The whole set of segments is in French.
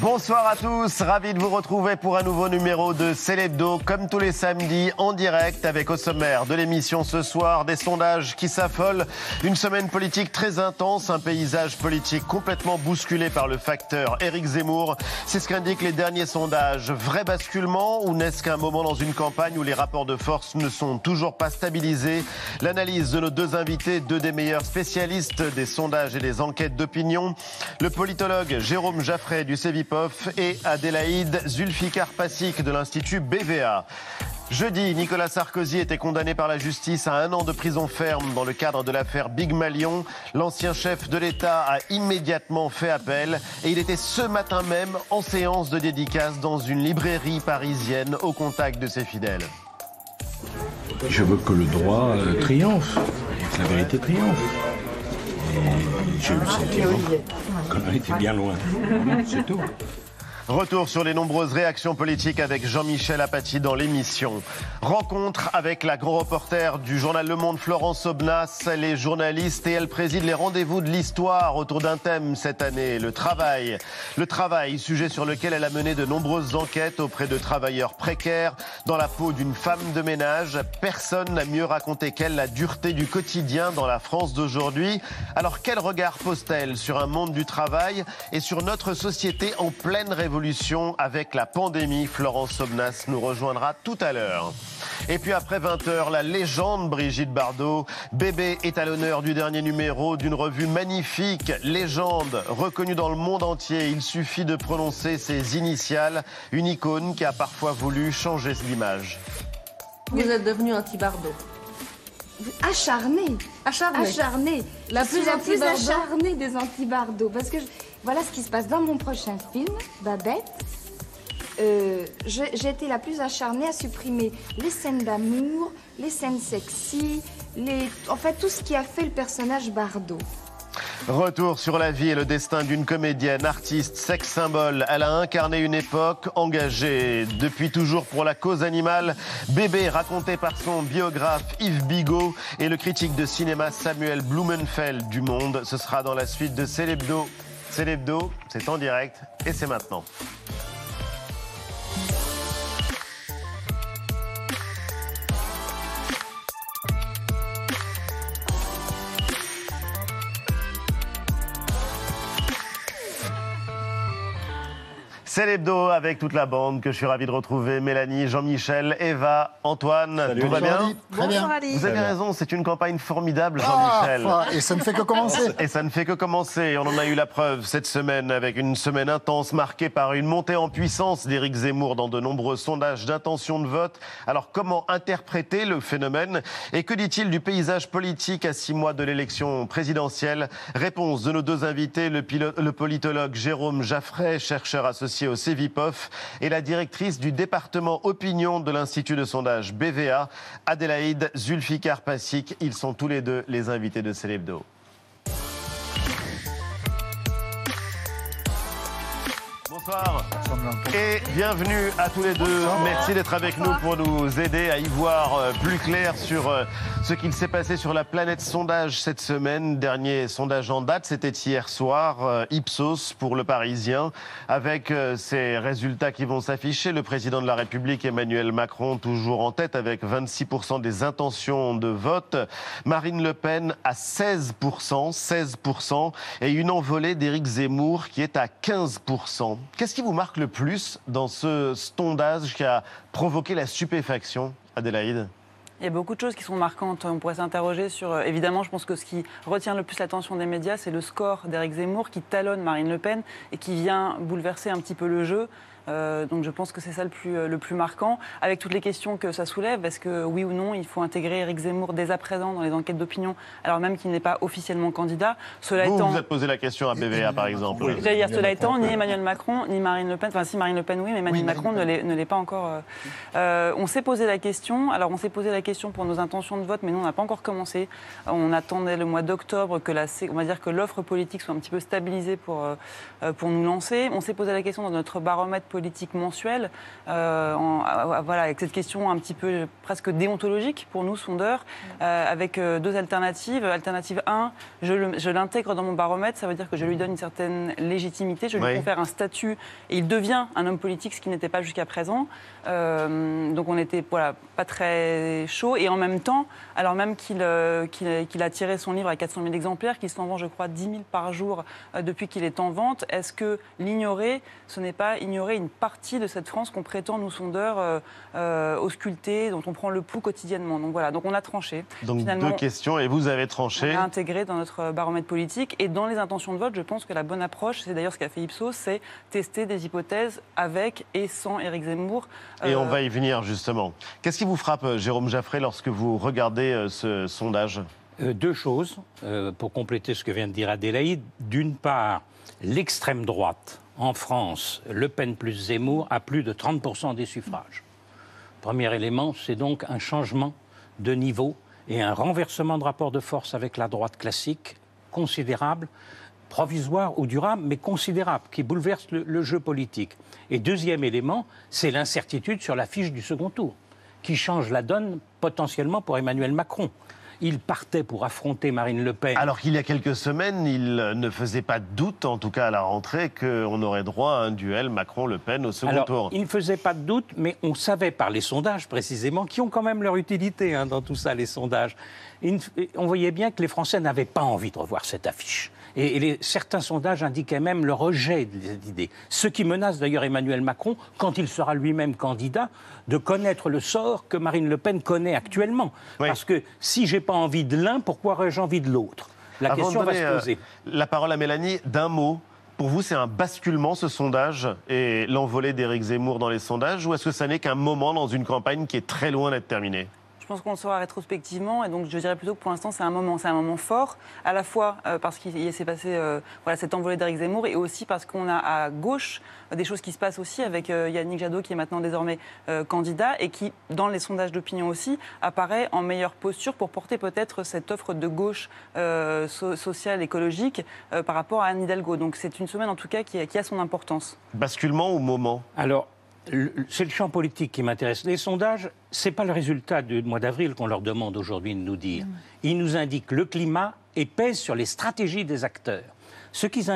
Bonsoir à tous, ravi de vous retrouver pour un nouveau numéro de C'est l'Hebdo, comme tous les samedis en direct, avec au sommaire de l'émission ce soir des sondages qui s'affolent, une semaine politique très intense, un paysage politique complètement bousculé par le facteur Éric Zemmour. C'est ce qu'indiquent les derniers sondages. Vrai basculement ou n'est-ce qu'un moment dans une campagne où les rapports de force ne sont toujours pas stabilisés? L'analyse de nos deux invités, deux des meilleurs spécialistes des sondages et des enquêtes d'opinion, le politologue Jérôme Jaffré du Cevipof et Adélaïde Zulfikar-Pasik de l'Institut BVA. Jeudi, Nicolas Sarkozy était condamné par la justice à 1 an de prison ferme dans le cadre de l'affaire Bygmalion. L'ancien chef de l'État a immédiatement fait appel et il était ce matin même en séance de dédicace dans une librairie parisienne au contact de ses fidèles. Je veux que le droit triomphe, que la vérité triomphe. Et j'ai eu le sentiment qu'on était bien loin. C'est tout. Retour sur les nombreuses réactions politiques avec Jean-Michel Apathy dans l'émission. Rencontre avec la grand reporter du journal Le Monde, Florence Aubenas. Elle est journaliste et elle préside les rendez-vous de l'histoire autour d'un thème cette année, le travail. Le travail, sujet sur lequel elle a mené de nombreuses enquêtes auprès de travailleurs précaires dans la peau d'une femme de ménage. Personne n'a mieux raconté qu'elle la dureté du quotidien dans la France d'aujourd'hui. Alors quel regard pose-t-elle sur un monde du travail et sur notre société en pleine révolution avec la pandémie? Florence Aubenas nous rejoindra tout à l'heure. Et puis après 20h, la légende Brigitte Bardot. Bébé est à l'honneur du dernier numéro d'une revue magnifique, Légende, reconnue dans le monde entier. Il suffit de prononcer ses initiales, une icône qui a parfois voulu changer l'image. Vous êtes devenu anti-Bardot. Acharnée. Acharnée. Acharnée. La plus acharnée des anti-Bardot. Parce que... Voilà ce qui se passe dans mon prochain film, Babette. J'ai été la plus acharnée à supprimer les scènes d'amour, les scènes sexy, en fait tout ce qui a fait le personnage Bardot. Retour sur la vie et le destin d'une comédienne, artiste, sex-symbole. Elle a incarné une époque, engagée depuis toujours pour la cause animale. Bébé, raconté par son biographe Yves Bigot et le critique de cinéma Samuel Blumenfeld du Monde. Ce sera dans la suite de C'est l'Hebdo. C'est l'Hebdo, c'est en direct et c'est maintenant. C'est l'Hebdo avec toute la bande que je suis ravi de retrouver. Mélanie, Jean-Michel, Eva, Antoine. Salut, tout va bien? Très bien. Vous avez raison, c'est une campagne formidable, Jean-Michel. Et ça ne fait que commencer. Et ça ne fait que commencer. On en a eu la preuve cette semaine avec une semaine intense marquée par une montée en puissance d'Éric Zemmour dans de nombreux sondages d'intention de vote. Alors comment interpréter le phénomène et que dit-il du paysage politique à 6 mois de l'élection présidentielle? Réponse de nos deux invités, le politologue Jérôme Jaffré, chercheur associé au Cevipof, et la directrice du département opinion de l'Institut de sondage BVA, Adélaïde Zulfikar-Pasik. Ils sont tous les deux les invités de C'est l'Hebdo. Bonsoir et bienvenue à tous les deux. Merci d'être avec nous pour nous aider à y voir plus clair sur ce qu'il s'est passé sur la planète sondage cette semaine. Dernier sondage en date, c'était hier soir, Ipsos pour Le Parisien, avec ces résultats qui vont s'afficher. Le président de la République, Emmanuel Macron, toujours en tête avec 26% des intentions de vote. Marine Le Pen à 16%, et une envolée d'Éric Zemmour qui est à 15%. Qu'est-ce qui vous marque le plus dans ce sondage qui a provoqué la stupéfaction, Adélaïde? Il y a beaucoup de choses qui sont marquantes. On pourrait s'interroger sur... Évidemment, je pense que ce qui retient le plus l'attention des médias, c'est le score d'Éric Zemmour qui talonne Marine Le Pen et qui vient bouleverser un petit peu le jeu. Donc je pense que c'est ça le plus marquant, avec toutes les questions que ça soulève. Est-ce que oui ou non il faut intégrer Éric Zemmour dès à présent dans les enquêtes d'opinion, alors même qu'il n'est pas officiellement candidat? Cela étant, vous vous êtes posé la question à BVA par exemple. Oui, j'allais dire, cela étant, ni Emmanuel Macron ni Marine Le Pen, enfin si Marine Le Pen oui, mais Emmanuel Macron ne l'est pas encore. On s'est posé la question, pour nos intentions de vote, mais nous on n'a pas encore commencé. On attendait le mois d'octobre que on va dire que l'offre politique soit un petit peu stabilisée pour nous lancer. On s'est posé la question dans notre baromètre politique politique mensuelle, voilà, avec cette question un petit peu presque déontologique pour nous, sondeurs, avec deux alternatives. Alternative 1, je l'intègre dans mon baromètre, ça veut dire que je lui donne une certaine légitimité, je lui confère un statut et il devient un homme politique, ce qui n'était pas jusqu'à présent. Donc on n'était pas très chaud. Et en même temps, alors même qu'il a tiré son livre à 400 000 exemplaires, qu'il s'en vend, je crois, 10 000 par jour depuis qu'il est en vente, est-ce que l'ignorer, ce n'est pas ignorer une partie de cette France qu'on prétend, nous sondeurs, ausculter, dont on prend le pouls quotidiennement. Donc voilà, donc on a tranché. Donc finalement, deux questions, et vous avez tranché. On a intégré dans notre baromètre politique et dans les intentions de vote, je pense que la bonne approche, c'est d'ailleurs ce qu'a fait Ipsos, c'est tester des hypothèses avec et sans Éric Zemmour. Et on va y venir justement. Qu'est-ce qui vous frappe, Jérôme Jaffré, lorsque vous regardez ce sondage ? Deux choses, pour compléter ce que vient de dire Adélaïde. D'une part, l'extrême droite en France, Le Pen plus Zemmour, a plus de 30% des suffrages. Premier élément, c'est donc un changement de niveau et un renversement de rapport de force avec la droite classique considérable, provisoire ou durable, mais considérable, qui bouleverse le jeu politique. Et deuxième élément, c'est l'incertitude sur la fiche du second tour, qui change la donne potentiellement pour Emmanuel Macron. Il partait pour affronter Marine Le Pen. Alors qu'il y a quelques semaines, il ne faisait pas de doute, en tout cas à la rentrée, qu'on aurait droit à un duel Macron-Le Pen au second tour. Il ne faisait pas de doute, mais on savait par les sondages, précisément, qui ont quand même leur utilité dans tout ça, les sondages. On voyait bien que les Français n'avaient pas envie de revoir cette affiche. Et certains sondages indiquaient même le rejet de cette idée. Ce qui menace d'ailleurs Emmanuel Macron, quand il sera lui-même candidat, de connaître le sort que Marine Le Pen connaît actuellement. Oui. Parce que si j'ai pas envie de l'un, pourquoi aurais-je envie de l'autre? La question va se poser. La parole à Mélanie, d'un mot. Pour vous, c'est un basculement, ce sondage, et l'envolée d'Éric Zemmour dans les sondages, ou est-ce que ça n'est qu'un moment dans une campagne qui est très loin d'être terminée? Je pense qu'on le saura rétrospectivement, et donc je dirais plutôt que pour l'instant c'est un moment fort, à la fois parce qu'il s'est passé cette envolée d'Éric Zemmour, et aussi parce qu'on a à gauche des choses qui se passent aussi avec Yannick Jadot, qui est maintenant désormais candidat, et qui, dans les sondages d'opinion aussi, apparaît en meilleure posture pour porter peut-être cette offre de gauche sociale, écologique, par rapport à Anne Hidalgo. Donc c'est une semaine en tout cas qui a son importance. Basculement ou moment ? Alors, c'est le champ politique qui m'intéresse. Les sondages, ce n'est pas le résultat du mois d'avril qu'on leur demande aujourd'hui de nous dire. Ils nous indiquent le climat et pèsent sur les stratégies des acteurs. Ce qu'ils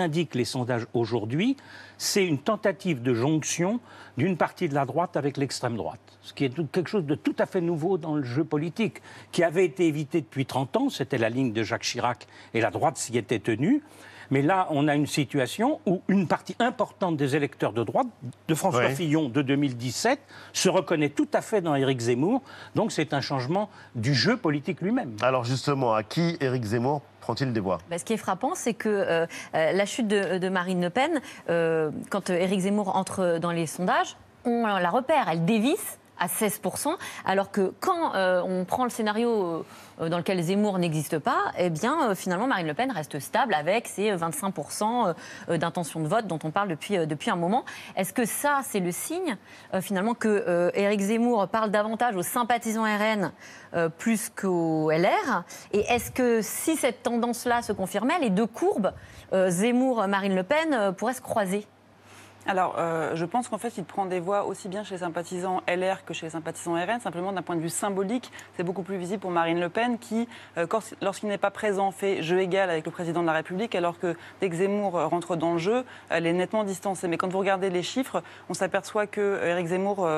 indiquent, les sondages aujourd'hui, c'est une tentative de jonction d'une partie de la droite avec l'extrême droite. Ce qui est quelque chose de tout à fait nouveau dans le jeu politique, qui avait été évité depuis 30 ans. C'était la ligne de Jacques Chirac et la droite s'y était tenue. Mais là, on a une situation où une partie importante des électeurs de droite, de François Fillon de 2017, se reconnaît tout à fait dans Éric Zemmour. Donc c'est un changement du jeu politique lui-même. Alors justement, à qui Éric Zemmour prend-il des voix ? Ce qui est frappant, c'est que la chute de Marine Le Pen, quand Éric Zemmour entre dans les sondages, on la repère, elle dévisse à 16%, alors que quand on prend le scénario dans lequel Zemmour n'existe pas, eh bien, finalement, Marine Le Pen reste stable avec ses 25% d'intention de vote dont on parle depuis un moment. Est-ce que ça, c'est le signe, finalement, que Éric Zemmour parle davantage aux sympathisants RN plus qu'aux LR? Et est-ce que, si cette tendance-là se confirmait, les deux courbes, Zemmour-Marine Le Pen, pourraient se croiser ? Alors, je pense qu'en fait, il prend des voix aussi bien chez les sympathisants LR que chez les sympathisants RN. Simplement, d'un point de vue symbolique, c'est beaucoup plus visible pour Marine Le Pen qui, lorsqu'il n'est pas présent, fait jeu égal avec le président de la République, alors que dès que Zemmour rentre dans le jeu, elle est nettement distancée. Mais quand vous regardez les chiffres, on s'aperçoit que Éric Zemmour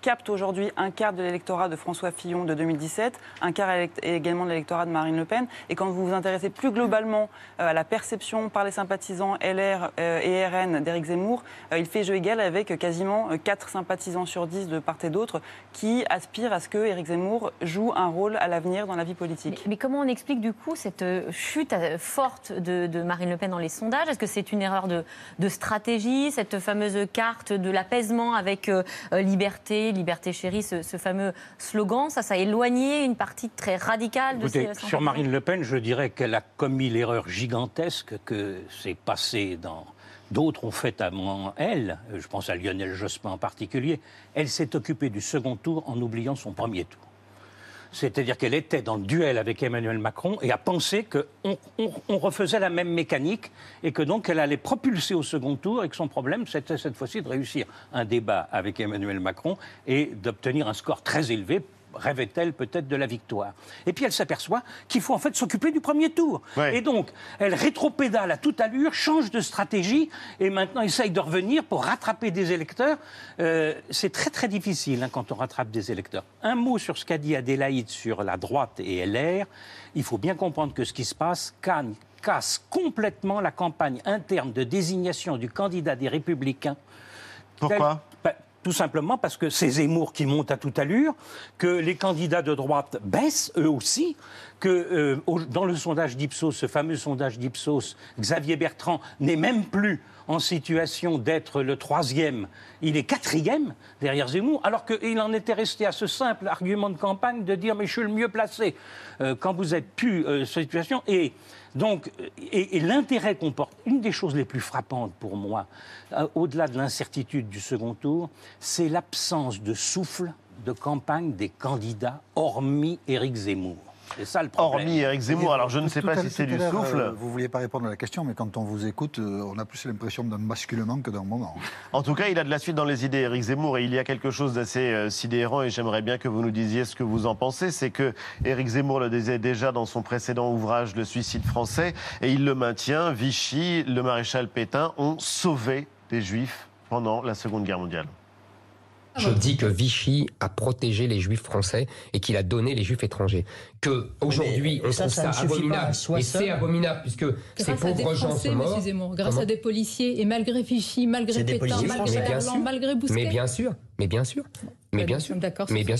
capte aujourd'hui un quart de l'électorat de François Fillon de 2017, un quart également de l'électorat de Marine Le Pen. Et quand vous vous intéressez plus globalement à la perception par les sympathisants LR et RN d'Éric Zemmour, il fait jeu égal avec quasiment 4 sympathisants sur 10 de part et d'autre qui aspirent à ce que Éric Zemmour joue un rôle à l'avenir dans la vie politique. Mais comment on explique du coup cette chute forte de Marine Le Pen dans les sondages? Est-ce que c'est une erreur de stratégie, cette fameuse carte de l'apaisement avec liberté, liberté chérie, ce fameux slogan? Ça a éloigné une partie très radicale de ces sondages. Sur Marine Le Pen, je dirais qu'elle a commis l'erreur gigantesque que s'est passée dans... D'autres ont fait avant elle, je pense à Lionel Jospin en particulier, elle s'est occupée du second tour en oubliant son premier tour. c'est-à-dire qu'elle était dans le duel avec Emmanuel Macron et a pensé qu'on refaisait la même mécanique et que donc elle allait propulser au second tour et que son problème, c'était cette fois-ci de réussir un débat avec Emmanuel Macron et d'obtenir un score très élevé. Rêvait-elle peut-être de la victoire. Et puis elle s'aperçoit qu'il faut en fait s'occuper du premier tour. Ouais. Et donc, elle rétropédale à toute allure, change de stratégie et maintenant essaye de revenir pour rattraper des électeurs. C'est très très difficile quand on rattrape des électeurs. Un mot sur ce qu'a dit Adélaïde sur la droite et LR. Il faut bien comprendre que ce qui se passe casse complètement la campagne interne de désignation du candidat des Républicains. Pourquoi ? Tout simplement parce que c'est Zemmour qui monte à toute allure, que les candidats de droite baissent, eux aussi, que dans le sondage d'Ipsos, ce fameux sondage d'Ipsos, Xavier Bertrand n'est même plus en situation d'être le troisième, il est quatrième derrière Zemmour, alors qu'il en était resté à ce simple argument de campagne de dire « mais je suis le mieux placé quand vous êtes plus situation ». Donc, et l'intérêt qu'on porte, une des choses les plus frappantes pour moi, au-delà de l'incertitude du second tour, c'est l'absence de souffle de campagne des candidats, hormis Éric Zemmour. C'est ça le problème. Hormis Éric Zemmour, alors je ne sais pas si c'est du souffle. Vous ne vouliez pas répondre à la question, mais quand on vous écoute, on a plus l'impression d'un basculement que d'un moment. En tout cas, il a de la suite dans les idées, Éric Zemmour, et il y a quelque chose d'assez sidérant, et j'aimerais bien que vous nous disiez ce que vous en pensez, c'est que Éric Zemmour le disait déjà dans son précédent ouvrage, Le Suicide français, et il le maintient, Vichy, le maréchal Pétain ont sauvé des Juifs pendant la Seconde Guerre mondiale. Je dis que Vichy a protégé les Juifs français et qu'il a donné les Juifs étrangers. Qu'aujourd'hui, on trouve ça abominable. Et c'est abominable, puisque ces pauvres gens sont morts. Grâce à des policiers, et malgré Vichy, malgré Pétain, malgré Berland, malgré Bousquet. Mais bien sûr,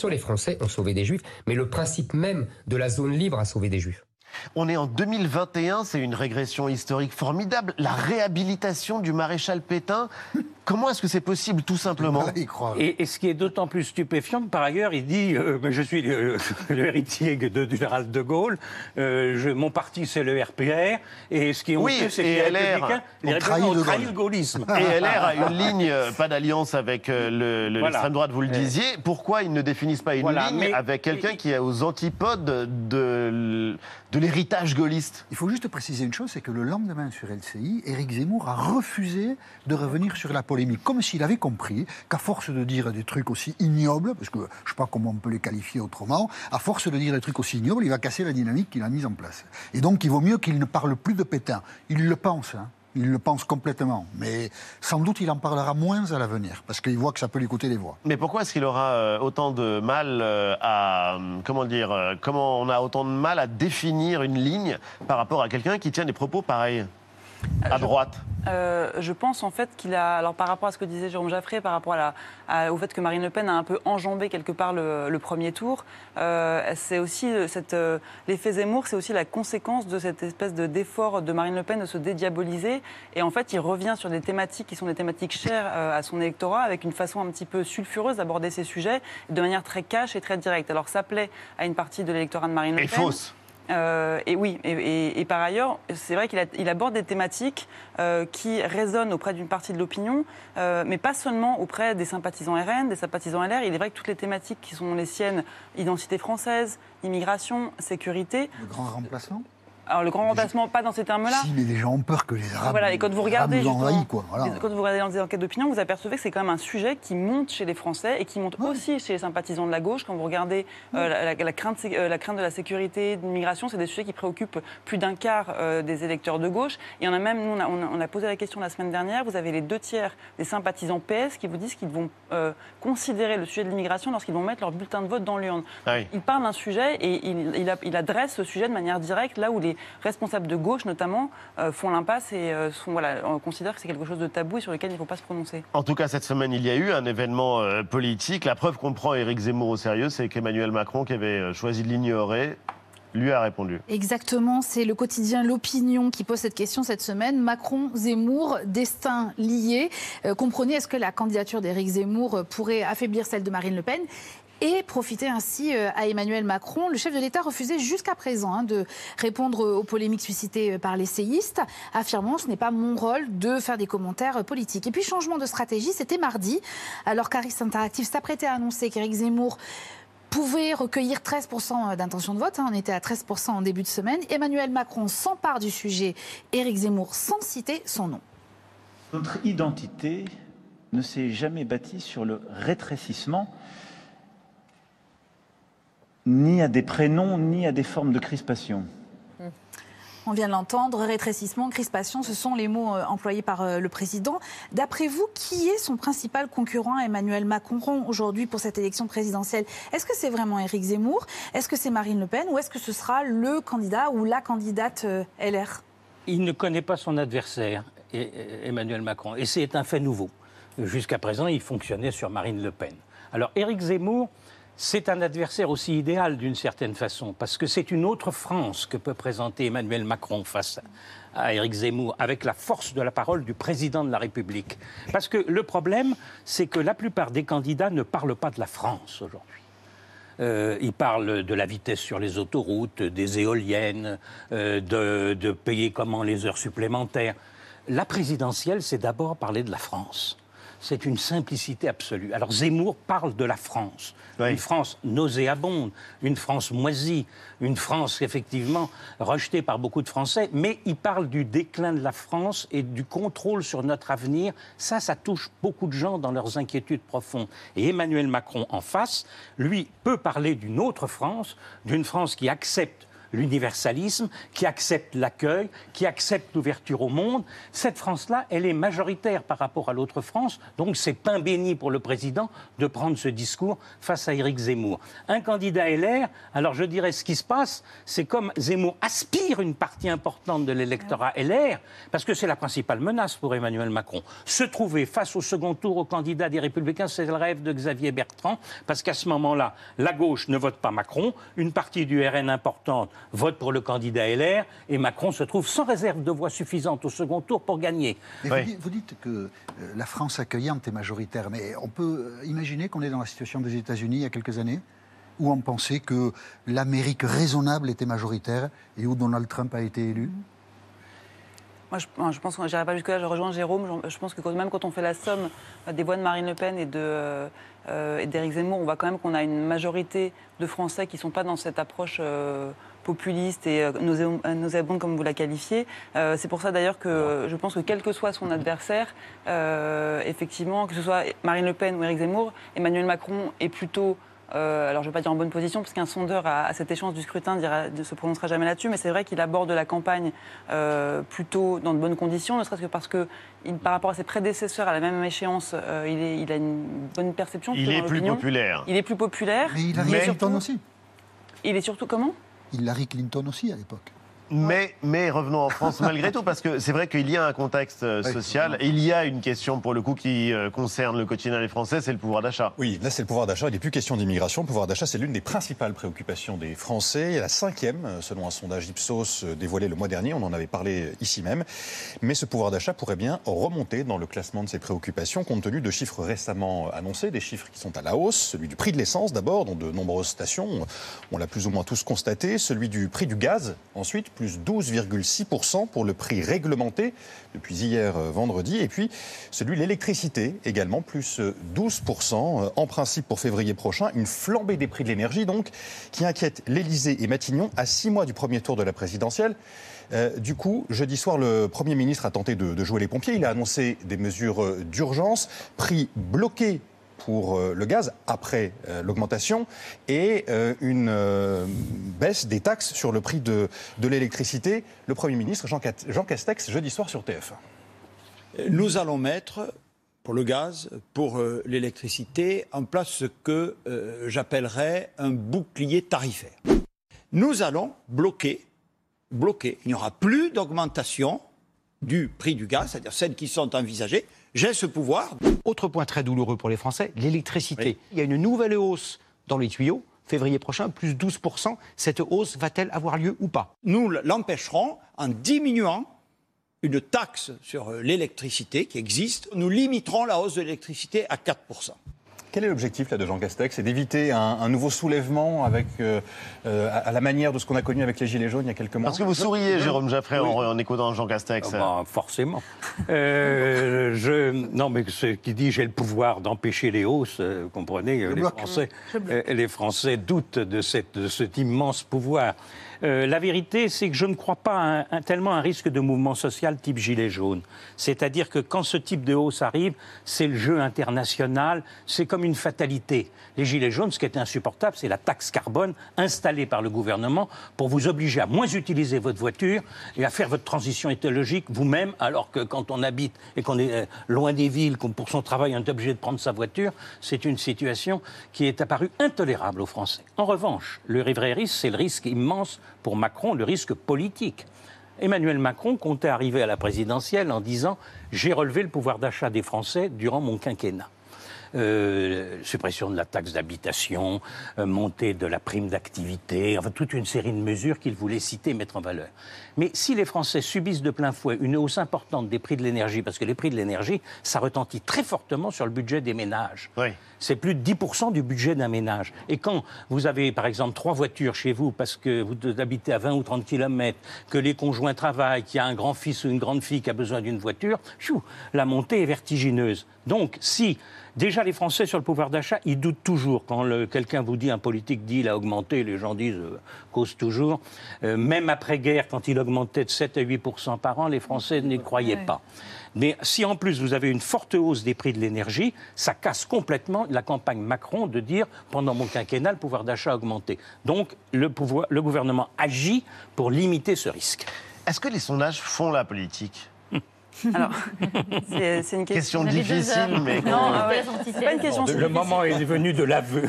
les Français ont sauvé des Juifs. Mais le principe même de la zone libre a sauvé des Juifs. On est en 2021, c'est une régression historique formidable. La réhabilitation du maréchal Pétain, comment est-ce que c'est possible, tout simplement ? Et ce qui est d'autant plus stupéfiant, par ailleurs, il dit « je suis l'héritier du général de Gaulle, mon parti c'est le RPR », et ce qui est honteux, c'est que les Républicains ont trahi le gaullisme. Et LR a une ligne, pas d'alliance avec l'extrême droite, vous le disiez. Pourquoi ils ne définissent pas une ligne avec quelqu'un qui est aux antipodes de l'héritage gaulliste ? Il faut juste préciser une chose, c'est que le lendemain sur LCI, Éric Zemmour a refusé de revenir sur la polémique, comme s'il avait compris qu'à force de dire des trucs aussi ignobles, parce que je ne sais pas comment on peut les qualifier autrement, à force de dire des trucs aussi ignobles, il va casser la dynamique qu'il a mise en place. Et donc il vaut mieux qu'il ne parle plus de Pétain. Il le pense, hein. Il le pense complètement, mais sans doute il en parlera moins à l'avenir, parce qu'il voit que ça peut lui coûter des voix. Mais pourquoi est-ce qu'il aura autant de mal à... Comment on a autant de mal à définir une ligne par rapport à quelqu'un qui tient des propos pareils ? À droite. Je pense en fait qu'il a... Alors par rapport à ce que disait Jérôme Jaffré, par rapport au fait que Marine Le Pen a un peu enjambé quelque part le premier tour, c'est aussi l'effet Zemmour, c'est aussi la conséquence de cette espèce d'effort de Marine Le Pen de se dédiaboliser. Et en fait, il revient sur des thématiques qui sont des thématiques chères à son électorat, avec une façon un petit peu sulfureuse d'aborder ces sujets, de manière très cash et très directe. Alors ça plaît à une partie de l'électorat de Marine Le Pen. Et fausse. Et par ailleurs, c'est vrai qu'il aborde des thématiques qui résonnent auprès d'une partie de l'opinion, mais pas seulement auprès des sympathisants RN, des sympathisants LR. Il est vrai que toutes les thématiques qui sont les siennes, identité française, immigration, sécurité... Le grand remplacement ? Alors le grand remplacement, pas dans ces termes-là. Si, mais les gens ont peur que les Arabes et quand vous regardez quand vous regardez dans des enquêtes d'opinion, vous apercevez que c'est quand même un sujet qui monte chez les Français et qui monte aussi chez les sympathisants de la gauche. Quand vous regardez la crainte de la sécurité, de l'immigration, c'est des sujets qui préoccupent plus d'un quart des électeurs de gauche. Et on a même, nous, on a posé la question la semaine dernière, vous avez les 2/3 des sympathisants PS qui vous disent qu'ils vont considérer le sujet de l'immigration lorsqu'ils vont mettre leur bulletin de vote dans l'urne. Ah oui. Il parle d'un sujet et il adresse ce sujet de manière directe là où les responsables de gauche, notamment, font l'impasse et on considère que c'est quelque chose de tabou et sur lequel il ne faut pas se prononcer. En tout cas, cette semaine, il y a eu un événement politique. La preuve qu'on prend Éric Zemmour au sérieux, c'est qu'Emmanuel Macron, qui avait choisi de l'ignorer, lui a répondu. Exactement, c'est le quotidien L'Opinion qui pose cette question cette semaine. Macron, Zemmour, destin lié. Comprenez, est-ce que la candidature d'Éric Zemmour pourrait affaiblir celle de Marine Le Pen ? Et profiter ainsi à Emmanuel Macron. Le chef de l'État refusait jusqu'à présent de répondre aux polémiques suscitées par les séistes, affirmant « ce n'est pas mon rôle de faire des commentaires politiques ». Et puis changement de stratégie, c'était mardi, alors qu'Aris Interactive s'apprêtait à annoncer qu'Éric Zemmour pouvait recueillir 13% d'intention de vote. On était à 13% en début de semaine. Emmanuel Macron s'empare du sujet. Éric Zemmour, sans citer son nom. Notre identité ne s'est jamais bâtie sur le rétrécissement, ni à des prénoms, ni à des formes de crispation. On vient de l'entendre, rétrécissement, crispation, ce sont les mots employés par le président. D'après vous, qui est son principal concurrent à Emmanuel Macron aujourd'hui pour cette élection présidentielle? Est-ce que c'est vraiment Éric Zemmour? Est-ce que c'est Marine Le Pen? Ou est-ce que ce sera le candidat ou la candidate LR? Il ne connaît pas son adversaire, Emmanuel Macron. Et c'est un fait nouveau. Jusqu'à présent, il fonctionnait sur Marine Le Pen. Alors, Éric Zemmour... c'est un adversaire aussi idéal d'une certaine façon, parce que c'est une autre France que peut présenter Emmanuel Macron face à Éric Zemmour, avec la force de la parole du président de la République. Parce que le problème, c'est que la plupart des candidats ne parlent pas de la France aujourd'hui. Ils parlent de la vitesse sur les autoroutes, des éoliennes, de payer comment les heures supplémentaires. La présidentielle, c'est d'abord parler de la France. C'est une simplicité absolue. Alors Zemmour parle de la France, oui. Une France nauséabonde, une France moisie, une France effectivement rejetée par beaucoup de Français, mais il parle du déclin de la France et du contrôle sur notre avenir. Ça touche beaucoup de gens dans leurs inquiétudes profondes. Et Emmanuel Macron en face, lui, peut parler d'une autre France, d'une France qui accepte l'universalisme, qui accepte l'accueil, qui accepte l'ouverture au monde. Cette France-là, elle est majoritaire par rapport à l'autre France, donc c'est pain béni pour le président de prendre ce discours face à Éric Zemmour. Un candidat LR, alors je dirais ce qui se passe, c'est comme Zemmour aspire une partie importante de l'électorat LR, parce que c'est la principale menace pour Emmanuel Macron. Se trouver face au second tour au candidat des Républicains, c'est le rêve de Xavier Bertrand, parce qu'à ce moment-là, la gauche ne vote pas Macron, une partie du RN importante vote pour le candidat LR et Macron se trouve sans réserve de voix suffisante au second tour pour gagner. Oui. Vous dites que la France accueillante est majoritaire, mais on peut imaginer qu'on est dans la situation des États-Unis il y a quelques années, où on pensait que l'Amérique raisonnable était majoritaire et où Donald Trump a été élu? Moi, je pense qu'on n'irait pas jusque-là. Je rejoins Jérôme. Je pense que même quand on fait la somme des voix de Marine Le Pen et d'Éric Zemmour, on voit quand même qu'on a une majorité de Français qui ne sont pas dans cette approche... populiste et nauséabonde comme vous la qualifiez. C'est pour ça d'ailleurs que je pense que quel que soit son adversaire, effectivement, que ce soit Marine Le Pen ou Éric Zemmour, Emmanuel Macron est plutôt, alors je ne vais pas dire en bonne position, parce qu'un sondeur à cette échéance du scrutin ne se prononcera jamais là-dessus, mais c'est vrai qu'il aborde la campagne plutôt dans de bonnes conditions, ne serait-ce que parce que par rapport à ses prédécesseurs à la même échéance, il a une bonne perception. Il est plus populaire. Il est plus populaire. Mais il arrive surtout aussi. Il est surtout comment ? Hillary Clinton aussi à l'époque. Mais revenons en France malgré tout, parce que c'est vrai qu'il y a un contexte social. Il y a une question pour le coup qui concerne le quotidien des Français, c'est le pouvoir d'achat. Oui, là c'est le pouvoir d'achat, il n'est plus question d'immigration. Le pouvoir d'achat, c'est l'une des principales préoccupations des Français, la cinquième, selon un sondage Ipsos dévoilé le mois dernier, on en avait parlé ici même. Mais ce pouvoir d'achat pourrait bien remonter dans le classement de ces préoccupations, compte tenu de chiffres récemment annoncés, des chiffres qui sont à la hausse, celui du prix de l'essence d'abord, dans de nombreuses stations, on l'a plus ou moins tous constaté, celui du prix du gaz ensuite, plus 12,6% pour le prix réglementé depuis hier vendredi. Et puis celui de l'électricité également, plus 12% en principe pour février prochain. Une flambée des prix de l'énergie donc qui inquiète l'Élysée et Matignon à 6 mois du premier tour de la présidentielle. Du coup, jeudi soir, le Premier ministre a tenté de jouer les pompiers. Il a annoncé des mesures d'urgence, prix bloqué pour le gaz après l'augmentation et une baisse des taxes sur le prix de l'électricité. Le Premier ministre, Jean Castex, jeudi soir sur TF1. Nous allons mettre, pour le gaz, pour l'électricité, en place ce que j'appellerais un bouclier tarifaire. Nous allons bloquer. Il n'y aura plus d'augmentation du prix du gaz, c'est-à-dire celles qui sont envisagées. J'ai ce pouvoir. Autre point très douloureux pour les Français, l'électricité. Oui. Il y a une nouvelle hausse dans les tuyaux, février prochain, plus 12%. Cette hausse va-t-elle avoir lieu ou pas? Nous l'empêcherons en diminuant une taxe sur l'électricité qui existe. Nous limiterons la hausse de l'électricité à 4%. Quel est l'objectif là, de Jean Castex? C'est d'éviter un nouveau soulèvement avec, à la manière de ce qu'on a connu avec les Gilets jaunes il y a quelques mois. Parce que vous souriez, Jérôme Jaffré, oui. en écoutant Jean Castex. Forcément. Non, mais ce qui dit j'ai le pouvoir d'empêcher les hausses, comprenez, les Français doutent de cet immense pouvoir. La vérité, c'est que je ne crois pas tellement à un risque de mouvement social type gilet jaune. C'est-à-dire que quand ce type de hausse arrive, c'est le jeu international, c'est comme une fatalité. Les gilets jaunes, ce qui est insupportable, c'est la taxe carbone installée par le gouvernement pour vous obliger à moins utiliser votre voiture et à faire votre transition écologique vous-même, alors que quand on habite et qu'on est loin des villes, qu'on pour son travail on est obligé de prendre sa voiture, c'est une situation qui est apparue intolérable aux Français. En revanche, le risque, c'est le risque immense pour Macron, le risque politique. Emmanuel Macron comptait arriver à la présidentielle en disant « J'ai relevé le pouvoir d'achat des Français durant mon quinquennat ». Suppression de la taxe d'habitation, montée de la prime d'activité, enfin toute une série de mesures qu'il voulait citer et mettre en valeur. Mais si les Français subissent de plein fouet une hausse importante des prix de l'énergie, parce que les prix de l'énergie, ça retentit très fortement sur le budget des ménages. Oui. C'est plus de 10% du budget d'un ménage. Et quand vous avez, par exemple, 3 voitures chez vous parce que vous habitez à 20 ou 30 km, que les conjoints travaillent, qu'il y a un grand-fils ou une grande-fille qui a besoin d'une voiture, chou, la montée est vertigineuse. Donc, si déjà les Français sur le pouvoir d'achat, ils doutent toujours. Quand quelqu'un vous dit, un politique dit, il a augmenté, les gens disent, cause toujours. Même après-guerre, quand il augmentait de 7 à 8% par an, les Français n'y croyaient pas. Mais si en plus vous avez une forte hausse des prix de l'énergie, ça casse complètement la campagne Macron de dire pendant mon quinquennat le pouvoir d'achat a augmenté. Donc le gouvernement agit pour limiter ce risque. Est-ce que les sondages font la politique ? Alors, c'est une question difficile, mais... Non, c'est pas une question si difficile. Le moment est venu de l'aveu.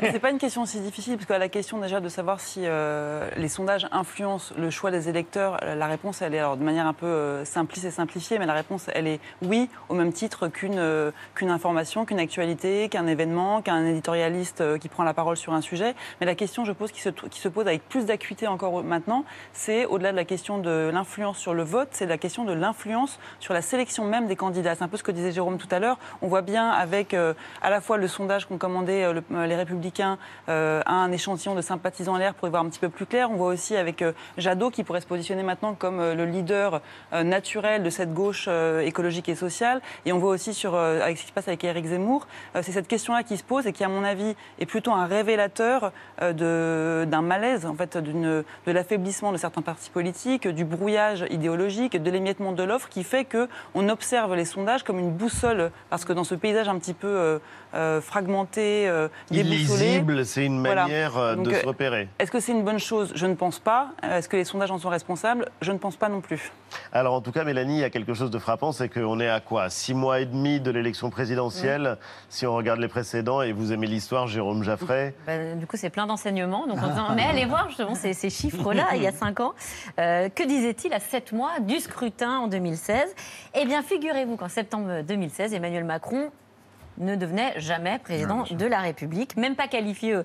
C'est pas une question si difficile, parce que la question déjà de savoir si les sondages influencent le choix des électeurs, la réponse, elle est alors de manière un peu simpliste et simplifiée, mais la réponse, elle est oui, au même titre qu'une information, qu'une actualité, qu'un événement, qu'un éditorialiste qui prend la parole sur un sujet. Mais la question, je pose, qui se pose avec plus d'acuité encore maintenant, c'est au-delà de la question de l'influence sur le vote, c'est la question de l'influence sur la sélection même des candidats. C'est un peu ce que disait Jérôme tout à l'heure. On voit bien avec à la fois le sondage qu'ont commandé les Républicains à un échantillon de sympathisants LR pour y voir un petit peu plus clair. On voit aussi avec Jadot qui pourrait se positionner maintenant comme le leader naturel de cette gauche écologique et sociale. Et on voit aussi avec ce qui se passe avec Éric Zemmour. C'est cette question-là qui se pose et qui, à mon avis, est plutôt un révélateur d'un malaise, en fait, de l'affaiblissement de certains partis politiques, du brouillage idéologique, de l'émiettement de l'offre qui fait qu'on observe les sondages comme une boussole, parce que dans ce paysage un petit peu fragmenté, déboussolé... Illisible, c'est une manière de se repérer. Est-ce que c'est une bonne chose? Je ne pense pas. Est-ce que les sondages en sont responsables? Je ne pense pas non plus. Alors en tout cas, Mélanie, il y a quelque chose de frappant, c'est qu'on est à quoi? 6 mois et demi de l'élection présidentielle, si on regarde les précédents, et vous aimez l'histoire, Jérôme Jaffré. Du coup, c'est plein d'enseignements, donc en disant, mais allez voir justement ces chiffres-là, il y a 5 ans. Que disait-il à 7 mois du scrutin en 2016? Eh bien, figurez-vous qu'en septembre 2016, Emmanuel Macron ne devenait jamais président de la République, même pas qualifié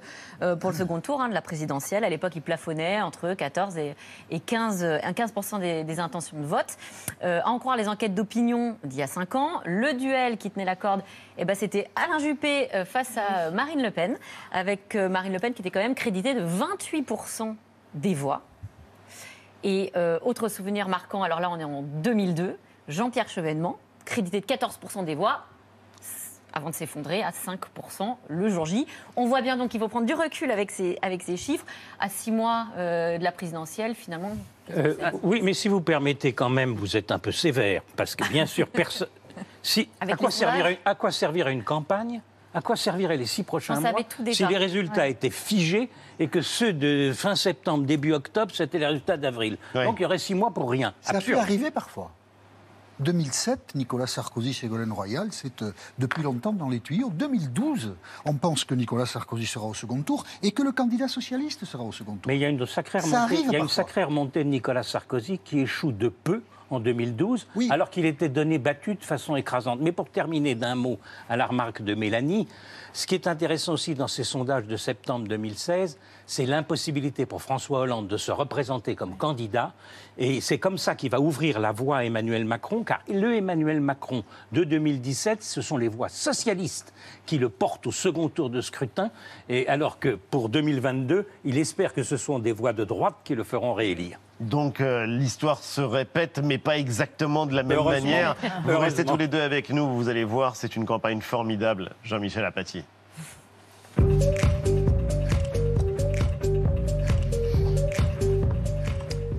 pour le second tour de la présidentielle. À l'époque, il plafonnait entre 14 et 15% des intentions de vote. À en croire les enquêtes d'opinion d'il y a 5 ans, le duel qui tenait la corde, c'était Alain Juppé face à Marine Le Pen, avec Marine Le Pen qui était quand même créditée de 28% des voix. Et autre souvenir marquant, alors là on est en 2002, Jean-Pierre Chevènement, crédité de 14% des voix, avant de s'effondrer à 5% le jour J. On voit bien donc qu'il faut prendre du recul avec ces chiffres. À 6 mois de la présidentielle, finalement... oui, mais si vous permettez quand même, vous êtes un peu sévère, parce que bien sûr, à quoi servirait une campagne ? À quoi serviraient les 6 prochains mois si les résultats étaient figés et que ceux de fin septembre, début octobre, c'était les résultats d'avril? Donc il y aurait 6 mois pour rien. Ça peut arriver parfois. 2007, Nicolas Sarkozy, Ségolène Royal, c'est depuis longtemps dans les tuyaux. 2012, on pense que Nicolas Sarkozy sera au second tour et que le candidat socialiste sera au second tour. Mais il y a une sacrée remontée de Nicolas Sarkozy qui échoue de peu en 2012, oui, alors qu'il était donné battu de façon écrasante. Mais pour terminer d'un mot à la remarque de Mélanie, ce qui est intéressant aussi dans ces sondages de septembre 2016, c'est l'impossibilité pour François Hollande de se représenter comme candidat. Et c'est comme ça qu'il va ouvrir la voie à Emmanuel Macron, car le Emmanuel Macron de 2017, ce sont les voix socialistes qui le portent au second tour de scrutin, et alors que pour 2022, il espère que ce sont des voix de droite qui le feront réélire. Donc l'histoire se répète, mais pas exactement de la même manière. Vous restez tous les deux avec nous, vous allez voir, c'est une campagne formidable. Jean-Michel Apathy.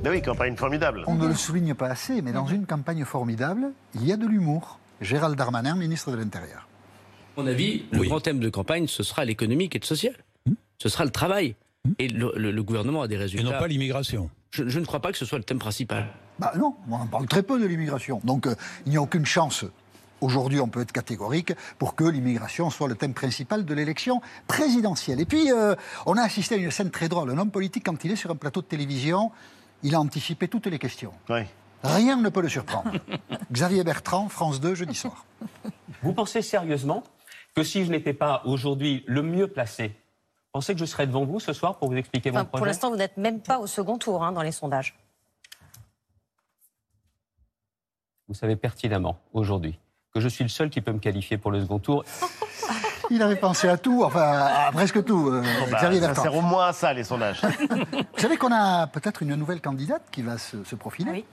Mais oui, campagne formidable. On ne le souligne pas assez, mais dans une campagne formidable, il y a de l'humour. Gérald Darmanin, ministre de l'Intérieur. À mon avis, le grand thème de campagne, ce sera l'économique et le social. Ce sera le travail. Et le gouvernement a des résultats. Et non pas l'immigration. Je ne crois pas que ce soit le thème principal. Bah non, on en parle très peu de l'immigration. Donc il n'y a aucune chance, aujourd'hui on peut être catégorique, pour que l'immigration soit le thème principal de l'élection présidentielle. Et puis on a assisté à une scène très drôle. Un homme politique, quand il est sur un plateau de télévision, il a anticipé toutes les questions. Oui. Rien ne peut le surprendre. Xavier Bertrand, France 2, jeudi soir. Vous pensez sérieusement que si je n'étais pas aujourd'hui le mieux placé, vous pensez que je serai devant vous ce soir pour vous expliquer mon projet? Pour l'instant, vous n'êtes même pas au second tour dans les sondages. Vous savez pertinemment, aujourd'hui, que je suis le seul qui peut me qualifier pour le second tour. Il avait pensé à tout, enfin à presque tout. Ça sert au moins à ça, les sondages. Vous savez qu'on a peut-être une nouvelle candidate qui va se profiler. Oui.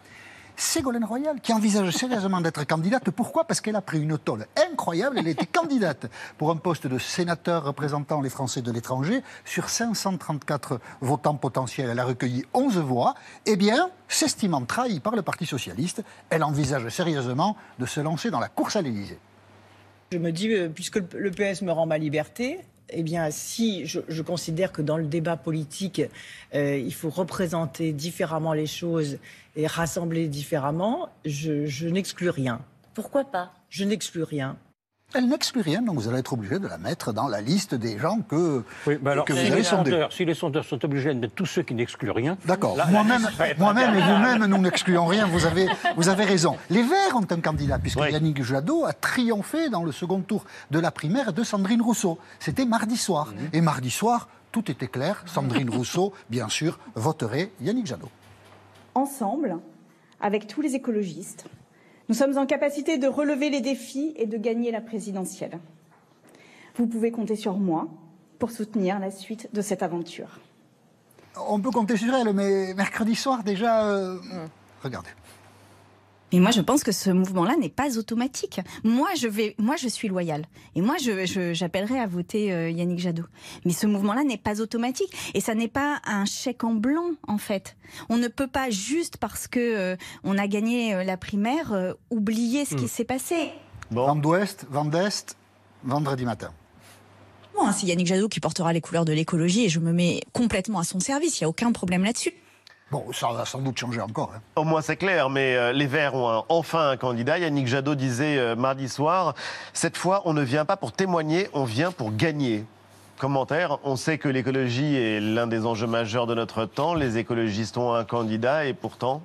Ségolène Royal, qui envisage sérieusement d'être candidate. Pourquoi? Parce qu'elle a pris une tôle incroyable. Elle était candidate pour un poste de sénateur représentant les Français de l'étranger. Sur 534 votants potentiels, elle a recueilli 11 voix. Eh bien, s'estimant trahie par le Parti socialiste, elle envisage sérieusement de se lancer dans la course à l'Élysée. Je me dis, puisque le PS me rend ma liberté... Eh bien, si je considère que dans le débat politique, il faut représenter différemment les choses et rassembler différemment, je n'exclus rien. Pourquoi pas? Je n'exclus rien. Elle n'exclut rien, donc vous allez être obligé de la mettre dans la liste des gens que, oui, bah alors, que vous allez sonder. Si les sondeurs sont obligés de mettre tous ceux qui n'excluent rien... D'accord, moi-même et vous-même, nous n'excluons rien, vous avez raison. Les Verts ont un candidat, puisque oui. Yannick Jadot a triomphé dans le second tour de la primaire de Sandrine Rousseau. C'était mardi soir. Et mardi soir, tout était clair. Sandrine Rousseau, bien sûr, voterait Yannick Jadot. Ensemble, avec tous les écologistes, nous sommes en capacité de relever les défis et de gagner la présidentielle. Vous pouvez compter sur moi pour soutenir la suite de cette aventure. On peut compter sur elle, mais mercredi soir déjà... Regardez. Et moi, je pense que ce mouvement-là n'est pas automatique. Moi, je suis loyale. Et moi, j'appellerai à voter Yannick Jadot. Mais ce mouvement-là n'est pas automatique. Et ça n'est pas un chèque en blanc, en fait. On ne peut pas, juste parce qu'on a gagné la primaire, oublier ce qui s'est passé. Bon. Vent d'Ouest, vent d'Est, vendredi matin. Bon, c'est Yannick Jadot qui portera les couleurs de l'écologie et je me mets complètement à son service. Il n'y a aucun problème là-dessus. Bon, ça va sans doute changer encore. Hein. Au moins, c'est clair, mais les Verts ont enfin un candidat. Yannick Jadot disait mardi soir, cette fois, on ne vient pas pour témoigner, on vient pour gagner. Commentaire, on sait que l'écologie est l'un des enjeux majeurs de notre temps. Les écologistes ont un candidat et pourtant...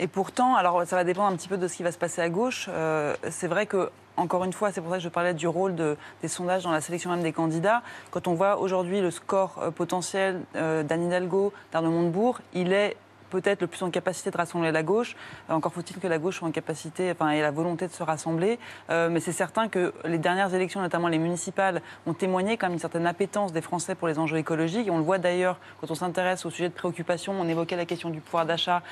Et pourtant, alors ça va dépendre un petit peu de ce qui va se passer à gauche. C'est vrai que, encore une fois, c'est pour ça que je parlais du rôle des sondages dans la sélection même des candidats. Quand on voit aujourd'hui le score potentiel d'Anne Hidalgo, d'Arnaud Montebourg, il est peut-être le plus en capacité de rassembler la gauche. Encore faut-il que la gauche soit en capacité, enfin, ait la volonté de se rassembler. Mais c'est certain que les dernières élections, notamment les municipales, ont témoigné quand même une certaine appétence des Français pour les enjeux écologiques. Et on le voit d'ailleurs quand on s'intéresse au sujet de préoccupation. On évoquait la question du pouvoir d'achat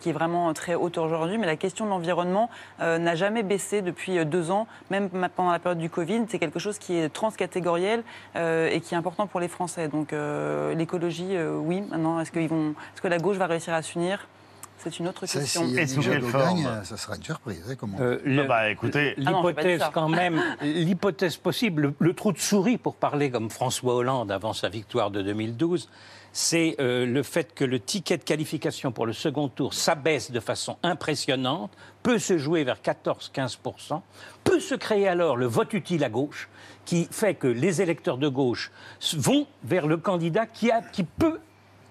qui est vraiment très haute aujourd'hui, mais la question de l'environnement n'a jamais baissé depuis 2 ans, même pendant la période du Covid. C'est quelque chose qui est transcatégoriel et qui est important pour les Français. Donc l'écologie, oui. Maintenant, est-ce que la gauche va réussir à s'unir? C'est une autre question. Si Jadot gagne, ça sera une surprise. Écoutez, l'hypothèse quand même, l'hypothèse possible, le trou de souris pour parler comme François Hollande avant sa victoire de 2012, c'est le fait que le ticket de qualification pour le second tour s'abaisse de façon impressionnante, peut se jouer vers 14-15%, peut se créer alors le vote utile à gauche, qui fait que les électeurs de gauche vont vers le candidat qui peut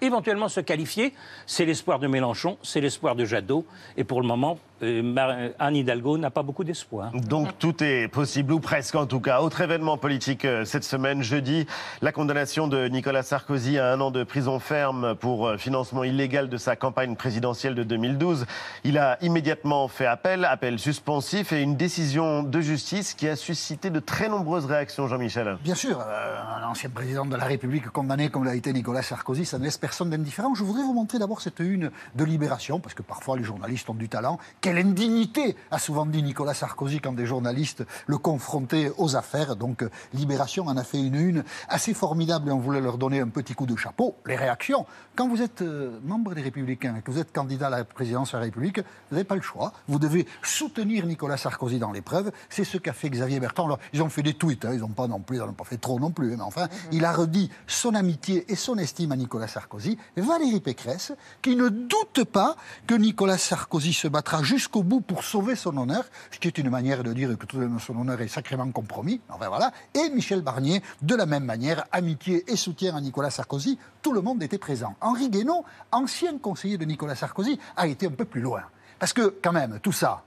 éventuellement se qualifier. C'est l'espoir de Mélenchon, c'est l'espoir de Jadot. Et pour le moment, Anne Hidalgo n'a pas beaucoup d'espoir. Donc tout est possible, ou presque en tout cas. Autre événement politique cette semaine, jeudi, la condamnation de Nicolas Sarkozy à 1 an de prison ferme pour financement illégal de sa campagne présidentielle de 2012. Il a immédiatement fait appel, appel suspensif, et une décision de justice qui a suscité de très nombreuses réactions, Jean-Michel. Bien sûr, un ancien président de la République condamné comme l'a été Nicolas Sarkozy, ça ne laisse personne d'indifférent. Je voudrais vous montrer d'abord cette une de Libération, parce que parfois les journalistes ont du talent. Quelle indignité, a souvent dit Nicolas Sarkozy quand des journalistes le confrontaient aux affaires. Donc Libération en a fait une assez formidable et on voulait leur donner un petit coup de chapeau. Les réactions. Quand vous êtes membre des Républicains et que vous êtes candidat à la présidence de la République, vous n'avez pas le choix. Vous devez soutenir Nicolas Sarkozy dans l'épreuve. C'est ce qu'a fait Xavier Bertrand. Alors, ils ont fait des tweets, hein, ils n'ont pas non plus, ils n'ont pas fait trop non plus. Mais enfin, il a redit son amitié et son estime à Nicolas Sarkozy. Valérie Pécresse, qui ne doute pas que Nicolas Sarkozy se battra jusqu'au bout pour sauver son honneur, ce qui est une manière de dire que tout son honneur est sacrément compromis, enfin voilà, et Michel Barnier, de la même manière, amitié et soutien à Nicolas Sarkozy, tout le monde était présent. Henri Guaino, ancien conseiller de Nicolas Sarkozy, a été un peu plus loin. Parce que, quand même, tout ça,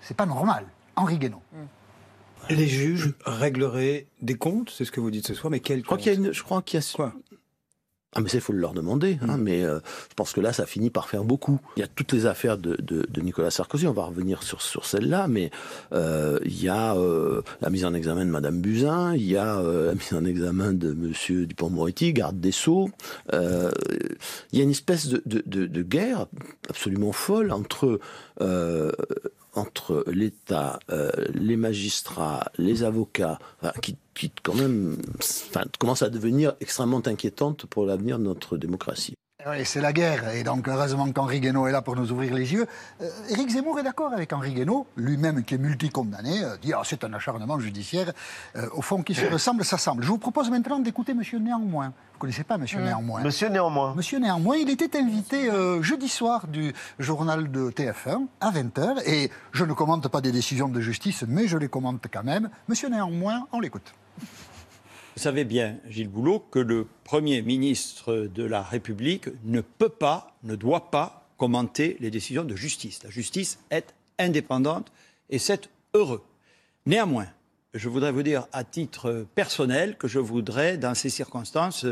c'est pas normal. Henri Guaino. Les juges régleraient des comptes, c'est ce que vous dites ce soir, mais quels comptes ? Je crois qu'il y a... Quoi ? Ah mais ça, il faut leur demander, hein, mais je pense que là, ça finit par faire beaucoup. Il y a toutes les affaires de Nicolas Sarkozy, on va revenir sur celle-là, mais il y a la mise en examen de Madame Buzyn, il y a la mise en examen de Monsieur Dupond-Moretti, garde des Sceaux. Il y a une espèce de guerre absolument folle entre l'État, les magistrats, les avocats, enfin, qui quand même commence à devenir extrêmement inquiétante pour l'avenir de notre démocratie. Oui, c'est la guerre, et donc heureusement qu'Henri Guaino est là pour nous ouvrir les yeux. Éric Zemmour est d'accord avec Henri Guaino, lui-même qui est multicondamné, dit oh, c'est un acharnement judiciaire, au fond qui se ressemble, s'assemble. Je vous propose maintenant d'écouter Monsieur Néanmoins. Vous ne connaissez pas Monsieur Néanmoins. Monsieur Néanmoins. Monsieur Néanmoins, il était invité jeudi soir du journal de TF1 à 20h, et je ne commente pas des décisions de justice, mais je les commente quand même. Monsieur Néanmoins, on l'écoute. Vous savez bien, Gilles Boulot, que le Premier ministre de la République ne peut pas, ne doit pas commenter les décisions de justice. La justice est indépendante et c'est heureux. Néanmoins, je voudrais vous dire à titre personnel que je voudrais, dans ces circonstances,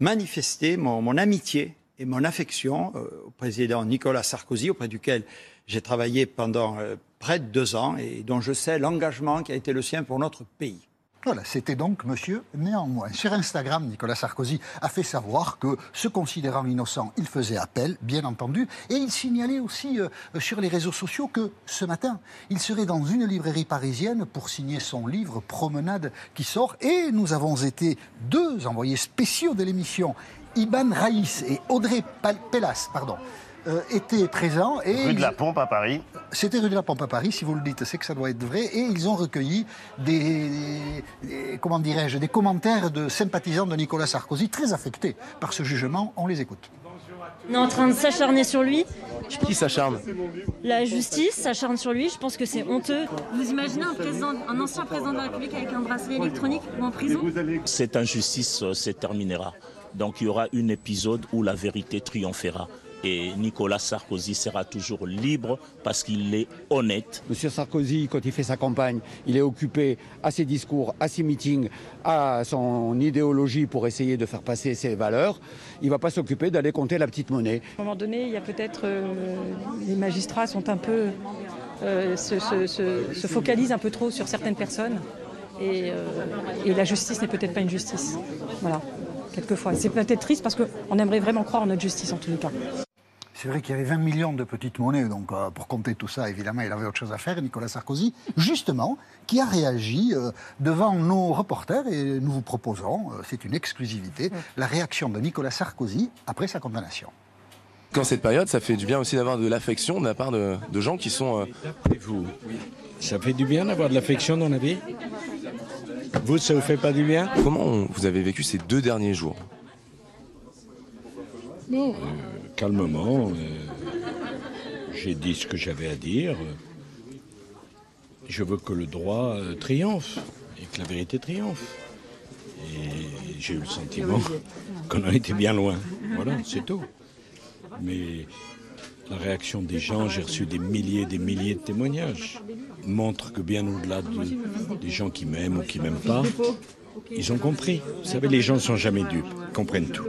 manifester mon amitié et mon affection au président Nicolas Sarkozy, auprès duquel j'ai travaillé pendant près de 2 ans et dont je sais l'engagement qui a été le sien pour notre pays. Voilà, c'était donc Monsieur Néanmoins. Sur Instagram, Nicolas Sarkozy a fait savoir que, se considérant innocent, il faisait appel, bien entendu, et il signalait aussi sur les réseaux sociaux que, ce matin, il serait dans une librairie parisienne pour signer son livre « Promenade » qui sort, et nous avons été 2 envoyés spéciaux de l'émission, Iban Raïs et Audrey Pellas, étaient présents. Et rue de la Pompe à Paris. C'était rue de la Pompe à Paris, si vous le dites, c'est que ça doit être vrai. Et ils ont recueilli comment dirais-je, des commentaires de sympathisants de Nicolas Sarkozy, très affectés par ce jugement. On les écoute. On est en train de s'acharner sur lui. Qui s'acharne ? La justice s'acharne sur lui, je pense que c'est honteux. Vous imaginez un ancien président de la République avec un bracelet électronique ou en prison ? Cette injustice se terminera. Donc il y aura un épisode où la vérité triomphera. Et Nicolas Sarkozy sera toujours libre parce qu'il est honnête. Monsieur Sarkozy, quand il fait sa campagne, il est occupé à ses discours, à ses meetings, à son idéologie pour essayer de faire passer ses valeurs. Il ne va pas s'occuper d'aller compter la petite monnaie. À un moment donné, il y a peut-être... les magistrats sont un peu... se focalisent un peu trop sur certaines personnes. Et la justice n'est peut-être pas une justice. Voilà. Quelquefois. C'est peut-être triste parce qu'on aimerait vraiment croire en notre justice en tous les cas. C'est vrai qu'il y avait 20 millions de petites monnaies, donc pour compter tout ça, évidemment, il avait autre chose à faire, Nicolas Sarkozy, justement, qui a réagi devant nos reporters, et nous vous proposons, c'est une exclusivité, la réaction de Nicolas Sarkozy après sa condamnation. Quand cette période, ça fait du bien aussi d'avoir de l'affection de la part de gens qui sont... Vous, ça fait du bien d'avoir de l'affection dans la vie ? Vous, ça vous fait pas du bien ? Comment vous avez vécu ces 2 derniers jours ? Non, calmement. J'ai dit ce que j'avais à dire. Je veux que le droit triomphe et que la vérité triomphe. Et j'ai eu le sentiment qu'on en était bien loin. Voilà, c'est tout. Mais la réaction des gens, j'ai reçu des milliers de témoignages, montre que bien au-delà des gens qui m'aiment ou qui m'aiment pas, ils ont compris. Vous savez, les gens ne sont jamais dupes, ils comprennent tout.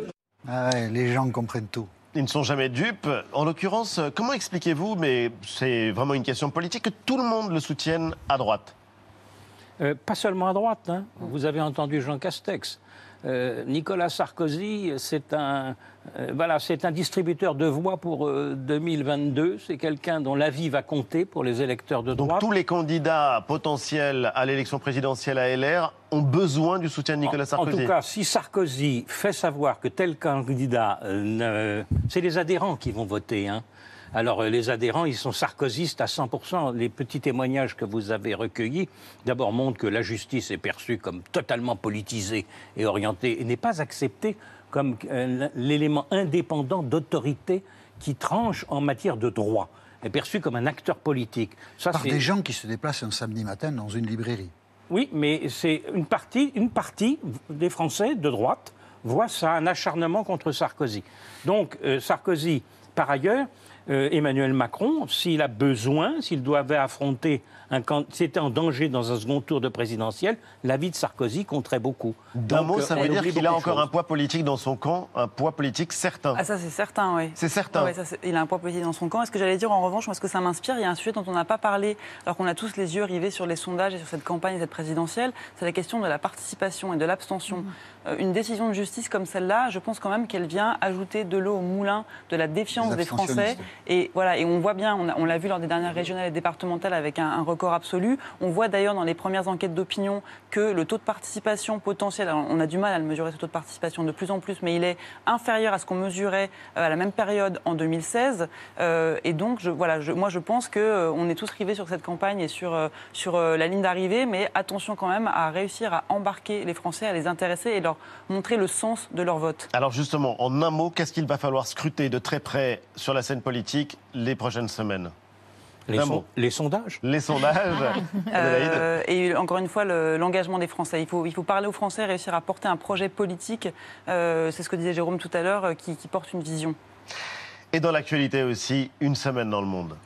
Ah ouais, les gens comprennent tout. Ils ne sont jamais dupes. En l'occurrence, comment expliquez-vous, mais c'est vraiment une question politique, que tout le monde le soutienne à droite? Pas seulement à droite. Hein. Vous avez entendu Jean Castex. Nicolas Sarkozy, c'est un distributeur de voix pour 2022. C'est quelqu'un dont l'avis va compter pour les électeurs de droite. Donc tous les candidats potentiels à l'élection présidentielle à LR ont besoin du soutien de Nicolas Sarkozy. En tout cas, si Sarkozy fait savoir que tel candidat... c'est les adhérents qui vont voter, hein. Alors, les adhérents, ils sont sarkozystes à 100%. Les petits témoignages que vous avez recueillis, d'abord, montrent que la justice est perçue comme totalement politisée et orientée, et n'est pas acceptée comme l'élément indépendant d'autorité qui tranche en matière de droit, est perçue comme un acteur politique. Ça, par des gens qui se déplacent un samedi matin dans une librairie. Oui, mais c'est une partie des Français de droite voit ça, un acharnement contre Sarkozy. Donc, Sarkozy, par ailleurs... Emmanuel Macron, s'il a besoin, s'il devait affronter, c'était en danger dans un second tour de présidentiel, l'avis de Sarkozy compterait beaucoup. D'un mot, ça veut dire qu'il a encore un poids politique dans son camp, un poids politique certain. Ah ça c'est certain, oui. C'est certain. Oui, ça, il a un poids politique dans son camp. Est-ce que j'allais dire en revanche, parce que ça m'inspire, il y a un sujet dont on n'a pas parlé, alors qu'on a tous les yeux rivés sur les sondages et sur cette campagne et cette présidentielle, c'est la question de la participation et de l'abstention. Une décision de justice comme celle-là, je pense quand même qu'elle vient ajouter de l'eau au moulin de la défiance des Français. Et voilà, et on voit bien, on l'a vu lors des dernières régionales et départementales avec un record absolu. On voit d'ailleurs dans les premières enquêtes d'opinion que le taux de participation potentiel, alors on a du mal à le mesurer, ce taux de participation de plus en plus, mais il est inférieur à ce qu'on mesurait à la même période en 2016. Et donc, moi je pense qu'on est tous rivés sur cette campagne et sur la ligne d'arrivée, mais attention quand même à réussir à embarquer les Français, à les intéresser et leur montrer le sens de leur vote. Alors justement, en un mot, qu'est-ce qu'il va falloir scruter de très près sur la scène politique les prochaines semaines? Les sondages. Et encore une fois, l'engagement des Français. Il faut parler aux Français, réussir à porter un projet politique. C'est ce que disait Jérôme tout à l'heure, qui porte une vision. Et dans l'actualité aussi, une semaine dans le monde.